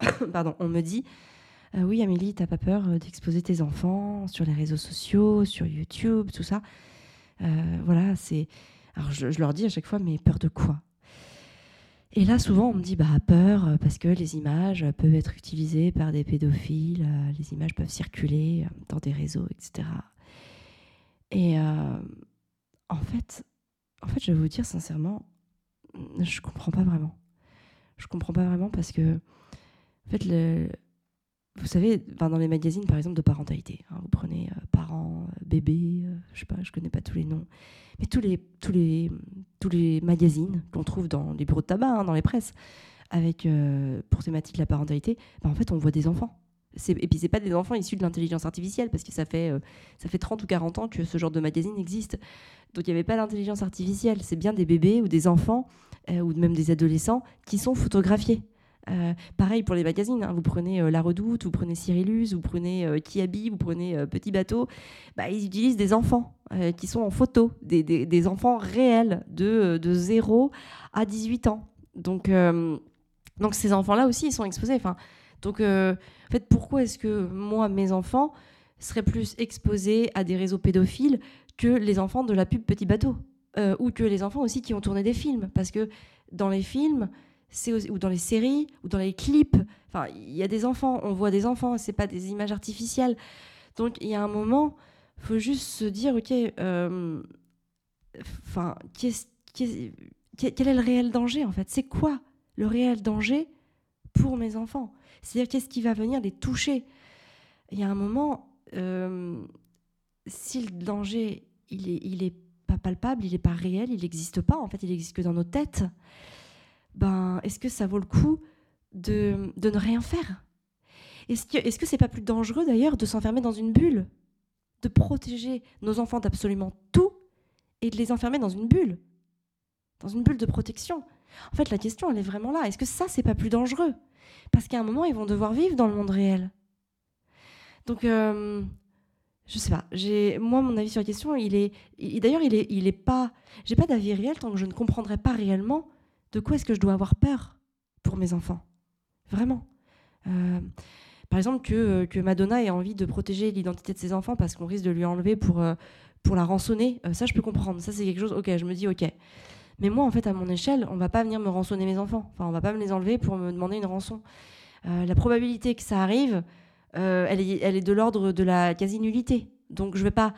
on me dit « Oui, Amélie, t'as pas peur d'exposer tes enfants sur les réseaux sociaux, sur YouTube, tout ça voilà, c'est... » Alors, je leur dis à chaque fois « Mais peur de quoi ?» Et là, souvent, on me dit « Peur, parce que les images peuvent être utilisées par des pédophiles, les images peuvent circuler dans des réseaux, etc. » Et en fait, je vais vous dire sincèrement, je comprends pas vraiment. Je comprends pas vraiment parce que, en fait, vous savez, dans les magazines, par exemple, de parentalité, hein, vous prenez parents, bébés, je sais pas, je connais pas tous les noms, mais tous les magazines qu'on trouve dans les bureaux de tabac, hein, dans les presses, avec pour thématique la parentalité, en fait, on voit des enfants. Et puis, c'est pas des enfants issus de l'intelligence artificielle, parce que ça fait 30 ou 40 ans que ce genre de magazine existe. Donc, il n'y avait pas d'intelligence artificielle. C'est bien des bébés ou des enfants, ou même des adolescents, qui sont photographiés. Pareil pour les magazines. Hein. Vous prenez La Redoute, vous prenez Cyrillus, vous prenez Kiabi, vous prenez Petit Bateau. Ils utilisent des enfants qui sont en photo, des enfants réels de 0 à 18 ans. Donc, ces enfants-là aussi, ils sont exposés. Donc, en fait, pourquoi est-ce que moi, mes enfants, seraient plus exposés à des réseaux pédophiles que les enfants de la pub Petit Bateau ou que les enfants aussi qui ont tourné des films? Parce que dans les films, ou dans les séries, ou dans les clips, il y a des enfants, on voit des enfants, c'est pas des images artificielles. Donc, il y a un moment, il faut juste se dire, OK, quel est le réel danger, en fait? C'est quoi le réel danger pour mes enfants? C'est-à-dire, qu'est-ce qui va venir les toucher? Il y a un moment, si le danger, il est pas palpable, il n'est pas réel, il n'existe pas, en fait, il n'existe que dans nos têtes, est-ce que ça vaut le coup de ne rien faire? Est-ce que c'est pas plus dangereux, d'ailleurs, de s'enfermer dans une bulle? De protéger nos enfants d'absolument tout et de les enfermer dans une bulle? Dans une bulle de protection? En fait, la question, elle est vraiment là. Est-ce que ça, c'est pas plus dangereux? Parce qu'à un moment, ils vont devoir vivre dans le monde réel. Donc, je sais pas. Moi, mon avis sur la question, il est pas. J'ai pas d'avis réel tant que je ne comprendrai pas réellement de quoi est-ce que je dois avoir peur pour mes enfants. Vraiment. Par exemple, que Madonna ait envie de protéger l'identité de ses enfants parce qu'on risque de lui enlever pour la rançonner, ça, je peux comprendre. Ça, c'est quelque chose. Ok, je me dis, ok. Mais moi, en fait, à mon échelle, on va pas venir me rançonner mes enfants. On va pas me les enlever pour me demander une rançon. La probabilité que ça arrive, elle est de l'ordre de la quasi-nullité. Donc, je vais pas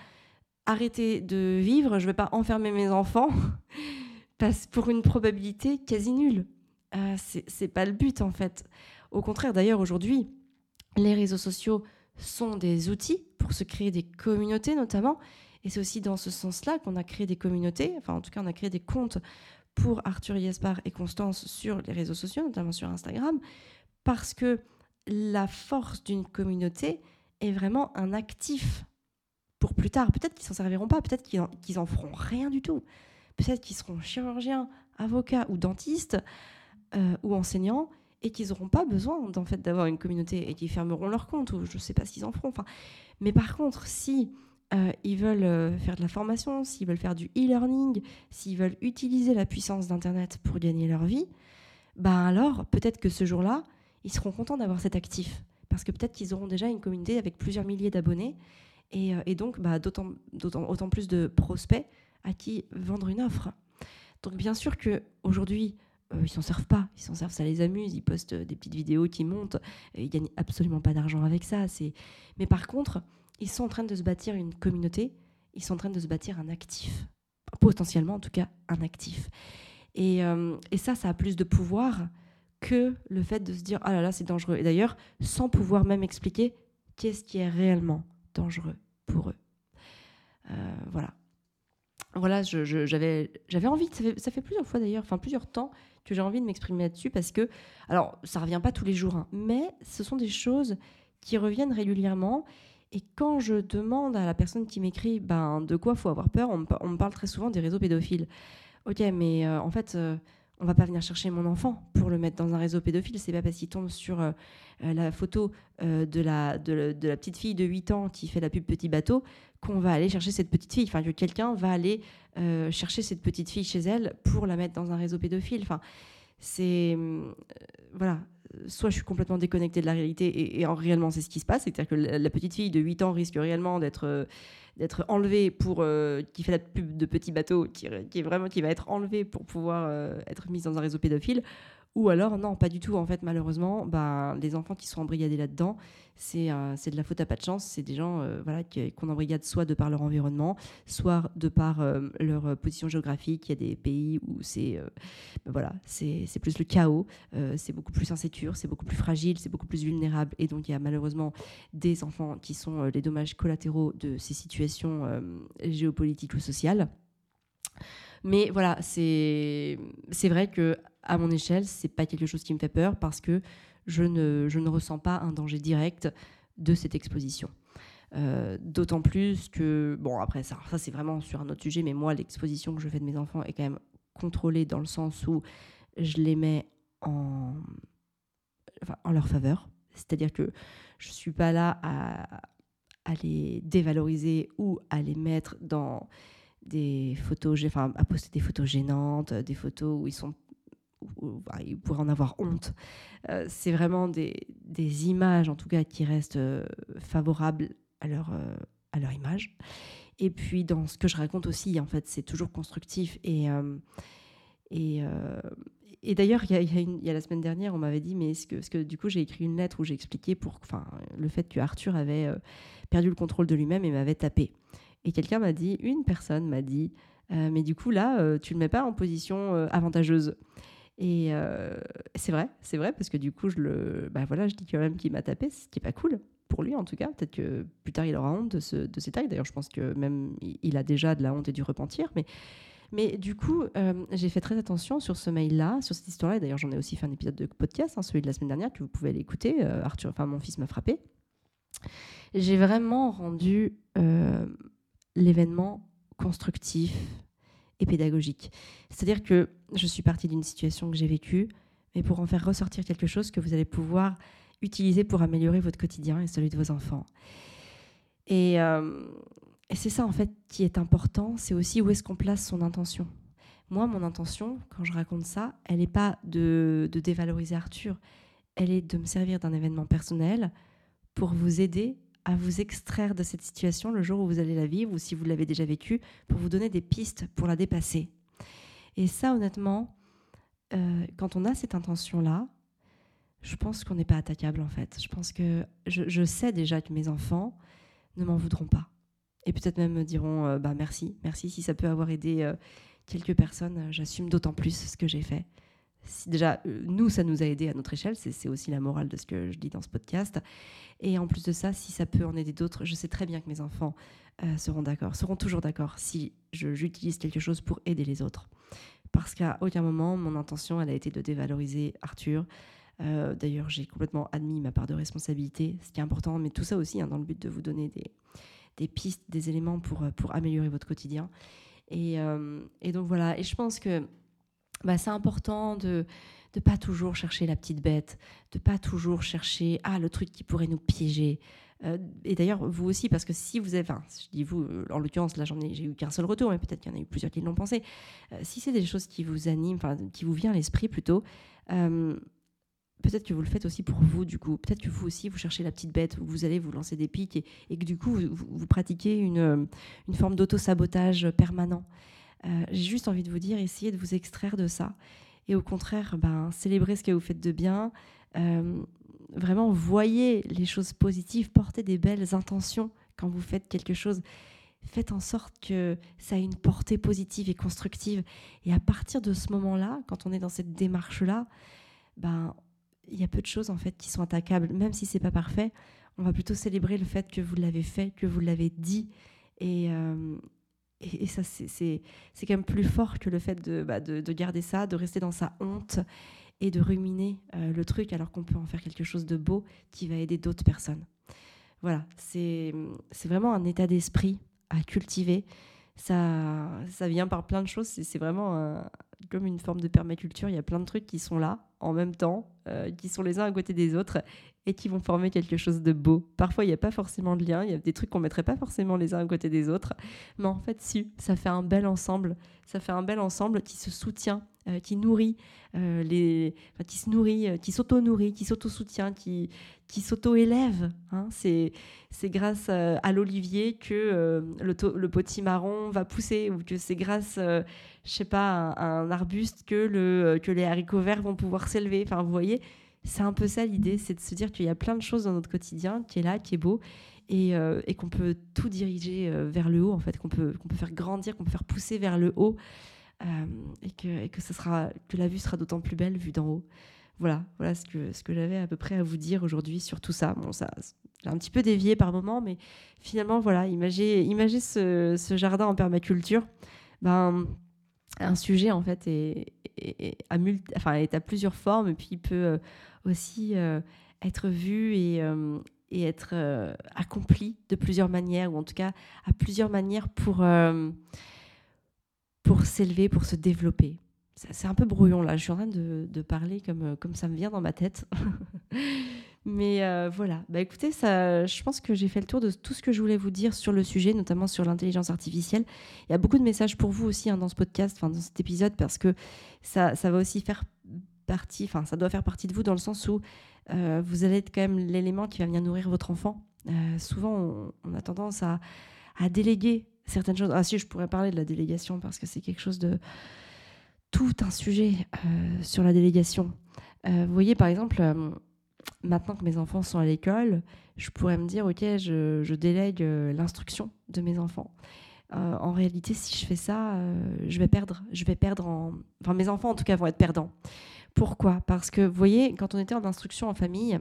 arrêter de vivre, je vais pas enfermer mes enfants pour une probabilité quasi nulle. C'est pas le but, en fait. Au contraire, d'ailleurs, aujourd'hui, les réseaux sociaux sont des outils pour se créer des communautés, notamment. Et c'est aussi dans ce sens-là qu'on a créé des communautés, en tout cas on a créé des comptes pour Arthur, Gaspard et Constance sur les réseaux sociaux, notamment sur Instagram, parce que la force d'une communauté est vraiment un actif pour plus tard. Peut-être qu'ils ne s'en serviront pas, peut-être qu'ils n'en feront rien du tout. Peut-être qu'ils seront chirurgiens, avocats ou dentistes ou enseignants et qu'ils n'auront pas besoin d'avoir une communauté et qu'ils fermeront leur compte ou je ne sais pas s'ils en feront. Mais par contre, si... ils veulent faire de la formation, s'ils veulent faire du e-learning, s'ils veulent utiliser la puissance d'Internet pour gagner leur vie, alors peut-être que ce jour-là, ils seront contents d'avoir cet actif. Parce que peut-être qu'ils auront déjà une communauté avec plusieurs milliers d'abonnés et donc autant plus de prospects à qui vendre une offre. Donc bien sûr qu'aujourd'hui, ils s'en servent pas, ça les amuse, ils postent des petites vidéos qui montent, et ils gagnent absolument pas d'argent avec ça. Mais par contre... ils sont en train de se bâtir une communauté, ils sont en train de se bâtir un actif, potentiellement en tout cas un actif. Et ça a plus de pouvoir que le fait de se dire « Ah là là, c'est dangereux ». Et d'ailleurs, sans pouvoir même expliquer qu'est-ce qui est réellement dangereux pour eux. Voilà. Voilà, j'avais envie, ça fait plusieurs fois d'ailleurs, enfin plusieurs temps que j'ai envie de m'exprimer là-dessus parce que, alors ça revient pas tous les jours, hein, mais ce sont des choses qui reviennent régulièrement et quand je demande à la personne qui m'écrit de quoi faut avoir peur, on me parle très souvent des réseaux pédophiles. Ok, mais en fait, on va pas venir chercher mon enfant pour le mettre dans un réseau pédophile, c'est pas parce qu'il tombe sur la photo de la petite fille de 8 ans qui fait la pub Petit Bateau qu'on va aller chercher cette petite fille, enfin que quelqu'un va aller chercher cette petite fille chez elle pour la mettre dans un réseau pédophile. Enfin, c'est voilà, soit je suis complètement déconnectée de la réalité et réellement c'est ce qui se passe, c'est-à-dire que la petite fille de 8 ans risque réellement d'être enlevée pour qui fait la pub de Petit Bateau, qui va être enlevée pour pouvoir être mise dans un réseau pédophile. Ou alors, non, pas du tout. En fait, malheureusement, les enfants qui sont embrigadés là-dedans, c'est de la faute à pas de chance. C'est des gens voilà, qu'on embrigade soit de par leur environnement, soit de par leur position géographique. Il y a des pays où c'est plus le chaos, c'est beaucoup plus insécure, c'est beaucoup plus fragile, c'est beaucoup plus vulnérable. Et donc, il y a malheureusement des enfants qui sont les dommages collatéraux de ces situations géopolitiques ou sociales. Mais voilà, c'est vrai que à mon échelle, c'est pas quelque chose qui me fait peur parce que je ne ressens pas un danger direct de cette exposition. D'autant plus que, bon, après ça c'est vraiment sur un autre sujet, mais moi, l'exposition que je fais de mes enfants est quand même contrôlée dans le sens où je les mets en leur faveur. C'est-à-dire que je suis pas là à les dévaloriser ou à les mettre dans des photos, à poster des photos gênantes, des photos où ils sont ils pourraient en avoir honte. C'est vraiment des images, en tout cas, qui restent favorables à leur image. Et puis, dans ce que je raconte aussi, en fait, c'est toujours constructif. Et d'ailleurs, il y a la semaine dernière, on m'avait dit, mais est-ce que du coup, j'ai écrit une lettre où j'ai expliqué le fait que Arthur avait perdu le contrôle de lui-même et m'avait tapé. Et une personne m'a dit, mais du coup, là, tu le mets pas en position avantageuse. Et c'est vrai, parce que du coup, je dis quand même qu'il m'a tapé, ce qui n'est pas cool, pour lui en tout cas. Peut-être que plus tard, il aura honte de ses tags. D'ailleurs, je pense que même il a déjà de la honte et du repentir. Mais du coup, j'ai fait très attention sur ce mail-là, sur cette histoire-là. Et d'ailleurs, j'en ai aussi fait un épisode de podcast, hein, celui de la semaine dernière, que vous pouvez aller écouter. Mon fils m'a frappé. J'ai vraiment rendu l'événement constructif et pédagogique. C'est-à-dire que je suis partie d'une situation que j'ai vécue, mais pour en faire ressortir quelque chose que vous allez pouvoir utiliser pour améliorer votre quotidien et celui de vos enfants. Et c'est ça, en fait, qui est important. C'est aussi où est-ce qu'on place son intention. Moi, mon intention, quand je raconte ça, elle n'est pas de dévaloriser Arthur. Elle est de me servir d'un événement personnel pour vous aider à vous extraire de cette situation le jour où vous allez la vivre ou si vous l'avez déjà vécue, pour vous donner des pistes pour la dépasser. Et ça, honnêtement, quand on a cette intention-là, je pense qu'on n'est pas attaquable, en fait. Je pense que je sais déjà que mes enfants ne m'en voudront pas. Et peut-être même me diront merci. Si ça peut avoir aidé quelques personnes, j'assume d'autant plus ce que j'ai fait. Si déjà, nous, ça nous a aidés à notre échelle, c'est aussi la morale de ce que je dis dans ce podcast. Et en plus de ça, si ça peut en aider d'autres, je sais très bien que mes enfants seront toujours d'accord si j'utilise quelque chose pour aider les autres. Parce qu'à aucun moment, mon intention, elle a été de dévaloriser Arthur. D'ailleurs, j'ai complètement admis ma part de responsabilité, ce qui est important, mais tout ça aussi, hein, dans le but de vous donner des pistes, des éléments pour améliorer votre quotidien. Et donc voilà, et je pense que c'est important de ne pas toujours chercher la petite bête, de ne pas toujours chercher le truc qui pourrait nous piéger. Et d'ailleurs, vous aussi, parce que si vous avez... je dis vous, en l'occurrence, là, j'ai eu qu'un seul retour, mais peut-être qu'il y en a eu plusieurs qui l'ont pensé. Si c'est des choses qui vous animent, qui vous viennent à l'esprit plutôt, peut-être que vous le faites aussi pour vous, du coup. Peut-être que vous aussi, vous cherchez la petite bête, vous allez vous lancer des piques et que du coup, vous pratiquez une forme d'auto-sabotage permanent. J'ai juste envie de vous dire, essayez de vous extraire de ça et au contraire célébrez ce que vous faites de bien, vraiment voyez les choses positives, portez des belles intentions quand vous faites quelque chose, faites en sorte que ça ait une portée positive et constructive, et à partir de ce moment-là, quand on est dans cette démarche-là, ben, il y a peu de choses en fait qui sont attaquables, même si c'est pas parfait. On va plutôt célébrer le fait que vous l'avez fait, que vous l'avez dit, et ça c'est quand même plus fort que le fait de garder ça, de rester dans sa honte et de ruminer le truc, alors qu'on peut en faire quelque chose de beau qui va aider d'autres personnes. Voilà, c'est vraiment un état d'esprit à cultiver. Ça vient par plein de choses, c'est vraiment comme une forme de permaculture. Il y a plein de trucs qui sont là en même temps, qui sont les uns à côté des autres et qui vont former quelque chose de beau. Parfois, il n'y a pas forcément de lien, il y a des trucs qu'on ne mettrait pas forcément les uns à côté des autres, mais en fait, si, ça fait un bel ensemble. Ça fait un bel ensemble qui se soutient, qui nourrit, qui se nourrit, qui s'auto-nourrit, qui s'auto-soutient, qui s'auto-élève. Hein. C'est grâce à l'olivier que le potimarron va pousser, ou que c'est grâce, à un arbuste que les haricots verts vont pouvoir s'élever. Enfin, vous voyez, c'est un peu ça l'idée, c'est de se dire qu'il y a plein de choses dans notre quotidien qui est là, qui est beau, et qu'on peut tout diriger vers le haut, en fait, qu'on peut faire grandir, qu'on peut faire pousser vers le haut. Et que la vue sera d'autant plus belle vue d'en haut. Voilà ce que j'avais à peu près à vous dire aujourd'hui sur tout ça. Bon, ça j'ai un petit peu dévié par moment, mais finalement, voilà, imagez ce jardin en permaculture. Ben, un sujet, en fait, est à plusieurs formes, et puis il peut aussi être vu et être accompli de plusieurs manières, ou en tout cas à plusieurs manières pour s'élever, pour se développer. C'est un peu brouillon, là. Je suis en train de parler comme ça me vient dans ma tête. Mais voilà. Bah, écoutez, je pense que j'ai fait le tour de tout ce que je voulais vous dire sur le sujet, notamment sur l'intelligence artificielle. Il y a beaucoup de messages pour vous aussi, hein, dans ce podcast, dans cet épisode, parce que ça va aussi faire partie, ça doit faire partie de vous, dans le sens où vous allez être quand même l'élément qui va venir nourrir votre enfant. Souvent, on a tendance à déléguer certaines choses. Ah si, je pourrais parler de la délégation, parce que c'est quelque chose de tout un sujet sur la délégation. Vous voyez, par exemple, maintenant que mes enfants sont à l'école, je pourrais me dire, ok, je délègue l'instruction de mes enfants. En réalité, si je fais ça, je vais perdre. Enfin, mes enfants, en tout cas, vont être perdants. Pourquoi ? Parce que, vous voyez, quand on était en instruction en famille,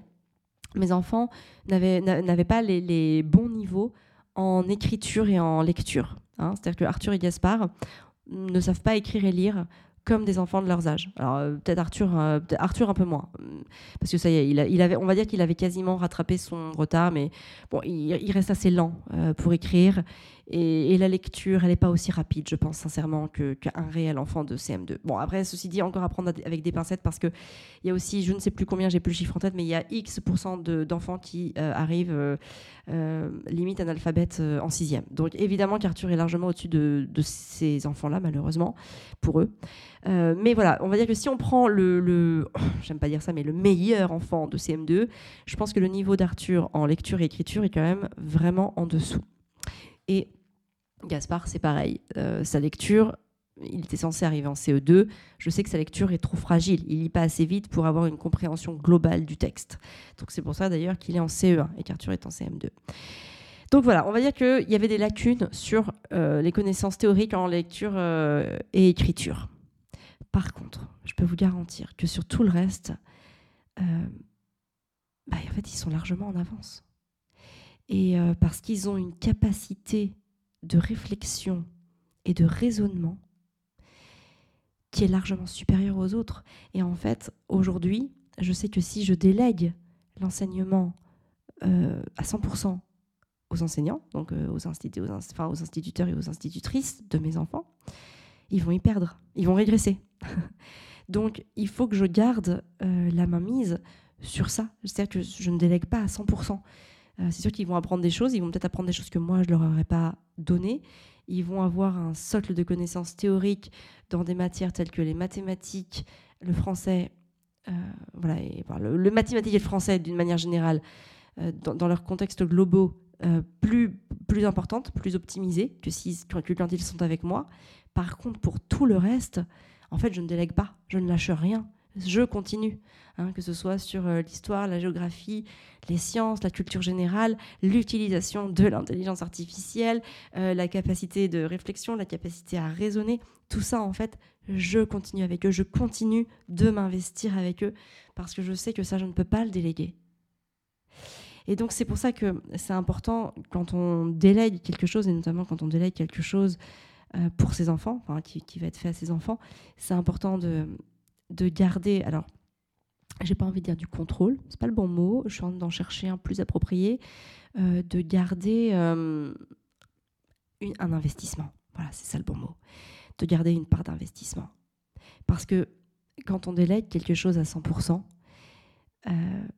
mes enfants n'avaient pas les bons niveaux en écriture et en lecture. Hein. C'est-à-dire que Arthur et Gaspard ne savent pas écrire et lire comme des enfants de leur âge. Alors peut-être Arthur un peu moins, parce que ça y est, on va dire qu'il avait quasiment rattrapé son retard, mais bon, il reste assez lent pour écrire, et la lecture, elle n'est pas aussi rapide, je pense sincèrement, qu'un réel enfant de CM2. Bon, après, ceci dit, encore à prendre avec des pincettes, parce qu'il y a aussi, je ne sais plus combien, j'ai plus le chiffre en tête, mais il y a X% d'enfants qui arrivent limite analphabètes en 6e. Donc évidemment qu'Arthur est largement au-dessus de ces enfants-là, malheureusement, pour eux. Mais voilà, on va dire que si on prend j'aime pas dire ça, mais le meilleur enfant de CM2, je pense que le niveau d'Arthur en lecture et écriture est quand même vraiment en dessous. Et Gaspard, c'est pareil. Sa lecture, il était censé arriver en CE2. Je sais que sa lecture est trop fragile. Il lit pas assez vite pour avoir une compréhension globale du texte. Donc c'est pour ça d'ailleurs qu'il est en CE1 et qu'Arthur est en CM2. Donc voilà, on va dire qu'il y avait des lacunes sur les connaissances théoriques en lecture et écriture. Par contre, je peux vous garantir que sur tout le reste, en fait, ils sont largement en avance. Et parce qu'ils ont une capacité de réflexion et de raisonnement qui est largement supérieure aux autres. Et en fait, aujourd'hui, je sais que si je délègue l'enseignement à 100% aux enseignants, donc aux instituteurs et aux institutrices de mes enfants, ils vont y perdre, ils vont régresser. Donc, il faut que je garde la main mise sur ça. C'est-à-dire que je ne délègue pas à 100%. C'est sûr qu'ils vont apprendre des choses, ils vont peut-être apprendre des choses que moi, je ne leur aurais pas données. Ils vont avoir un socle de connaissances théoriques dans des matières telles que les mathématiques, le français, le mathématique et le français, d'une manière générale, dans leurs contextes globaux, plus importantes, plus optimisées que quand ils sont avec moi. Par contre, pour tout le reste, en fait, je ne délègue pas, je ne lâche rien. je continue, hein, que ce soit sur l'histoire, la géographie, les sciences, la culture générale, l'utilisation de l'intelligence artificielle, la capacité de réflexion, la capacité à raisonner, tout ça en fait, je continue avec eux, je continue de m'investir avec eux parce que je sais que ça, je ne peux pas le déléguer. Et donc c'est pour ça que c'est important quand on délègue quelque chose, et notamment quand on délègue quelque chose pour ses enfants, enfin, qui va être fait à ses enfants, c'est important de garder, alors j'ai pas envie de dire du contrôle, c'est pas le bon mot, je suis en train d'en chercher un plus approprié, de garder un investissement, voilà, c'est ça le bon mot, de garder une part d'investissement. Parce que quand on délègue quelque chose à 100%,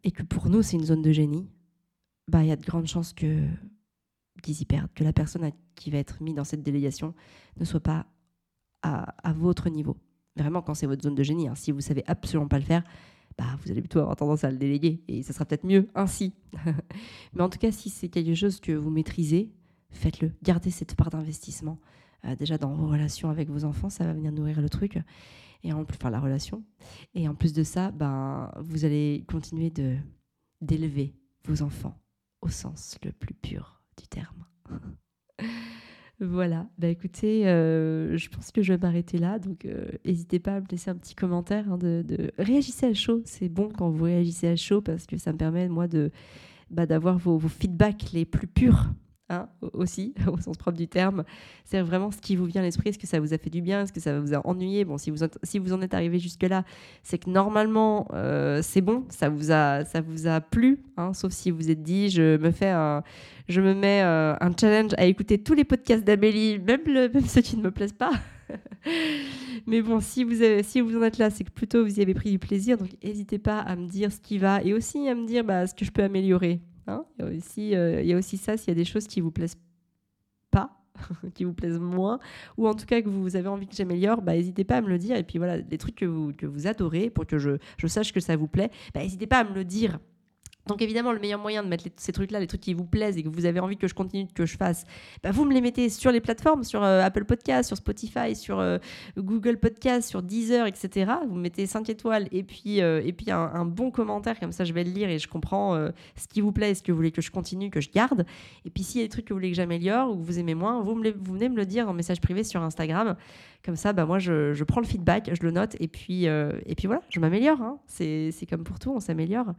et que pour nous c'est une zone de génie, bah, y a de grandes chances qu'ils y perdent, que la personne qui va être mise dans cette délégation ne soit pas à votre niveau. Vraiment, quand c'est votre zone de génie, hein, si vous ne savez absolument pas le faire, bah, vous allez plutôt avoir tendance à le déléguer et ça sera peut-être mieux ainsi. Mais en tout cas, si c'est quelque chose que vous maîtrisez, faites-le. Gardez cette part d'investissement. Déjà dans vos relations avec vos enfants, ça va venir nourrir le truc, et en plus, enfin la relation. Et en plus de ça, ben, vous allez continuer d'élever vos enfants au sens le plus pur du terme. Voilà, bah écoutez, je pense que je vais m'arrêter là, donc n'hésitez pas à me laisser un petit commentaire, hein, réagissez à chaud, c'est bon quand vous réagissez à chaud parce que ça me permet moi d'avoir vos feedbacks les plus purs, hein, aussi, au sens propre du terme. C'est vraiment ce qui vous vient à l'esprit, est-ce que ça vous a fait du bien, est-ce que ça vous a ennuyé. Bon, si vous en êtes arrivé jusque-là, c'est que normalement, c'est bon, ça vous a plu, hein, sauf si vous êtes dit, je me mets un challenge à écouter tous les podcasts d'Amélie, même ceux qui ne me plaisent pas. Mais bon, si vous en êtes là, c'est que plutôt vous y avez pris du plaisir. Donc, n'hésitez pas à me dire ce qui va et aussi à me dire ce que je peux améliorer. Hein, il y a aussi ça, s'il y a des choses qui vous plaisent pas, qui vous plaisent moins, ou en tout cas que vous avez envie que j'améliore, n'hésitez pas à me le dire. Et puis voilà, des trucs que vous adorez, pour que je sache que ça vous plaît, n'hésitez pas à me le dire. Donc évidemment, le meilleur moyen de mettre ces trucs-là, les trucs qui vous plaisent et que vous avez envie que je continue, que je fasse, vous me les mettez sur les plateformes, sur Apple Podcast, sur Spotify, sur Google Podcast, sur Deezer, etc. Vous me mettez 5 étoiles et puis un bon commentaire, comme ça je vais le lire et je comprends ce qui vous plaît et ce que vous voulez que je continue, que je garde. Et puis s'il y a des trucs que vous voulez que j'améliore ou que vous aimez moins, vous venez me le dire en message privé sur Instagram. Comme ça, moi je prends le feedback, je le note et puis voilà, je m'améliore. Hein. C'est comme pour tout, on s'améliore.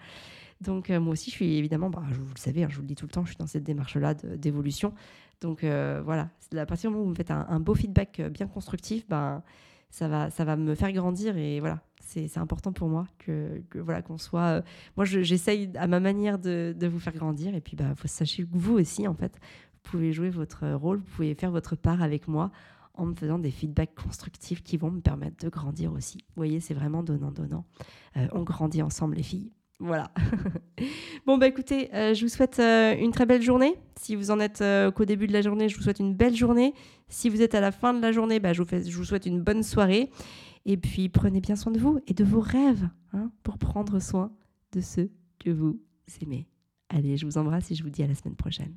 Donc moi aussi, je suis évidemment, vous le savez, hein, je vous le dis tout le temps, je suis dans cette démarche-là d'évolution. Donc voilà, à partir du moment où vous me faites un beau feedback bien constructif, ça va me faire grandir et voilà, c'est important pour moi que voilà, qu'on soit... moi, j'essaye à ma manière de vous faire grandir et puis faut sachez que vous aussi, en fait, vous pouvez jouer votre rôle, vous pouvez faire votre part avec moi en me faisant des feedbacks constructifs qui vont me permettre de grandir aussi. Vous voyez, c'est vraiment donnant-donnant. On grandit ensemble, les filles. Voilà. Bon, écoutez, je vous souhaite une très belle journée. Si vous en êtes qu'au début de la journée, je vous souhaite une belle journée. Si vous êtes à la fin de la journée, je vous souhaite une bonne soirée. Et puis, prenez bien soin de vous et de vos rêves, hein, pour prendre soin de ceux que vous aimez. Allez, je vous embrasse et je vous dis à la semaine prochaine.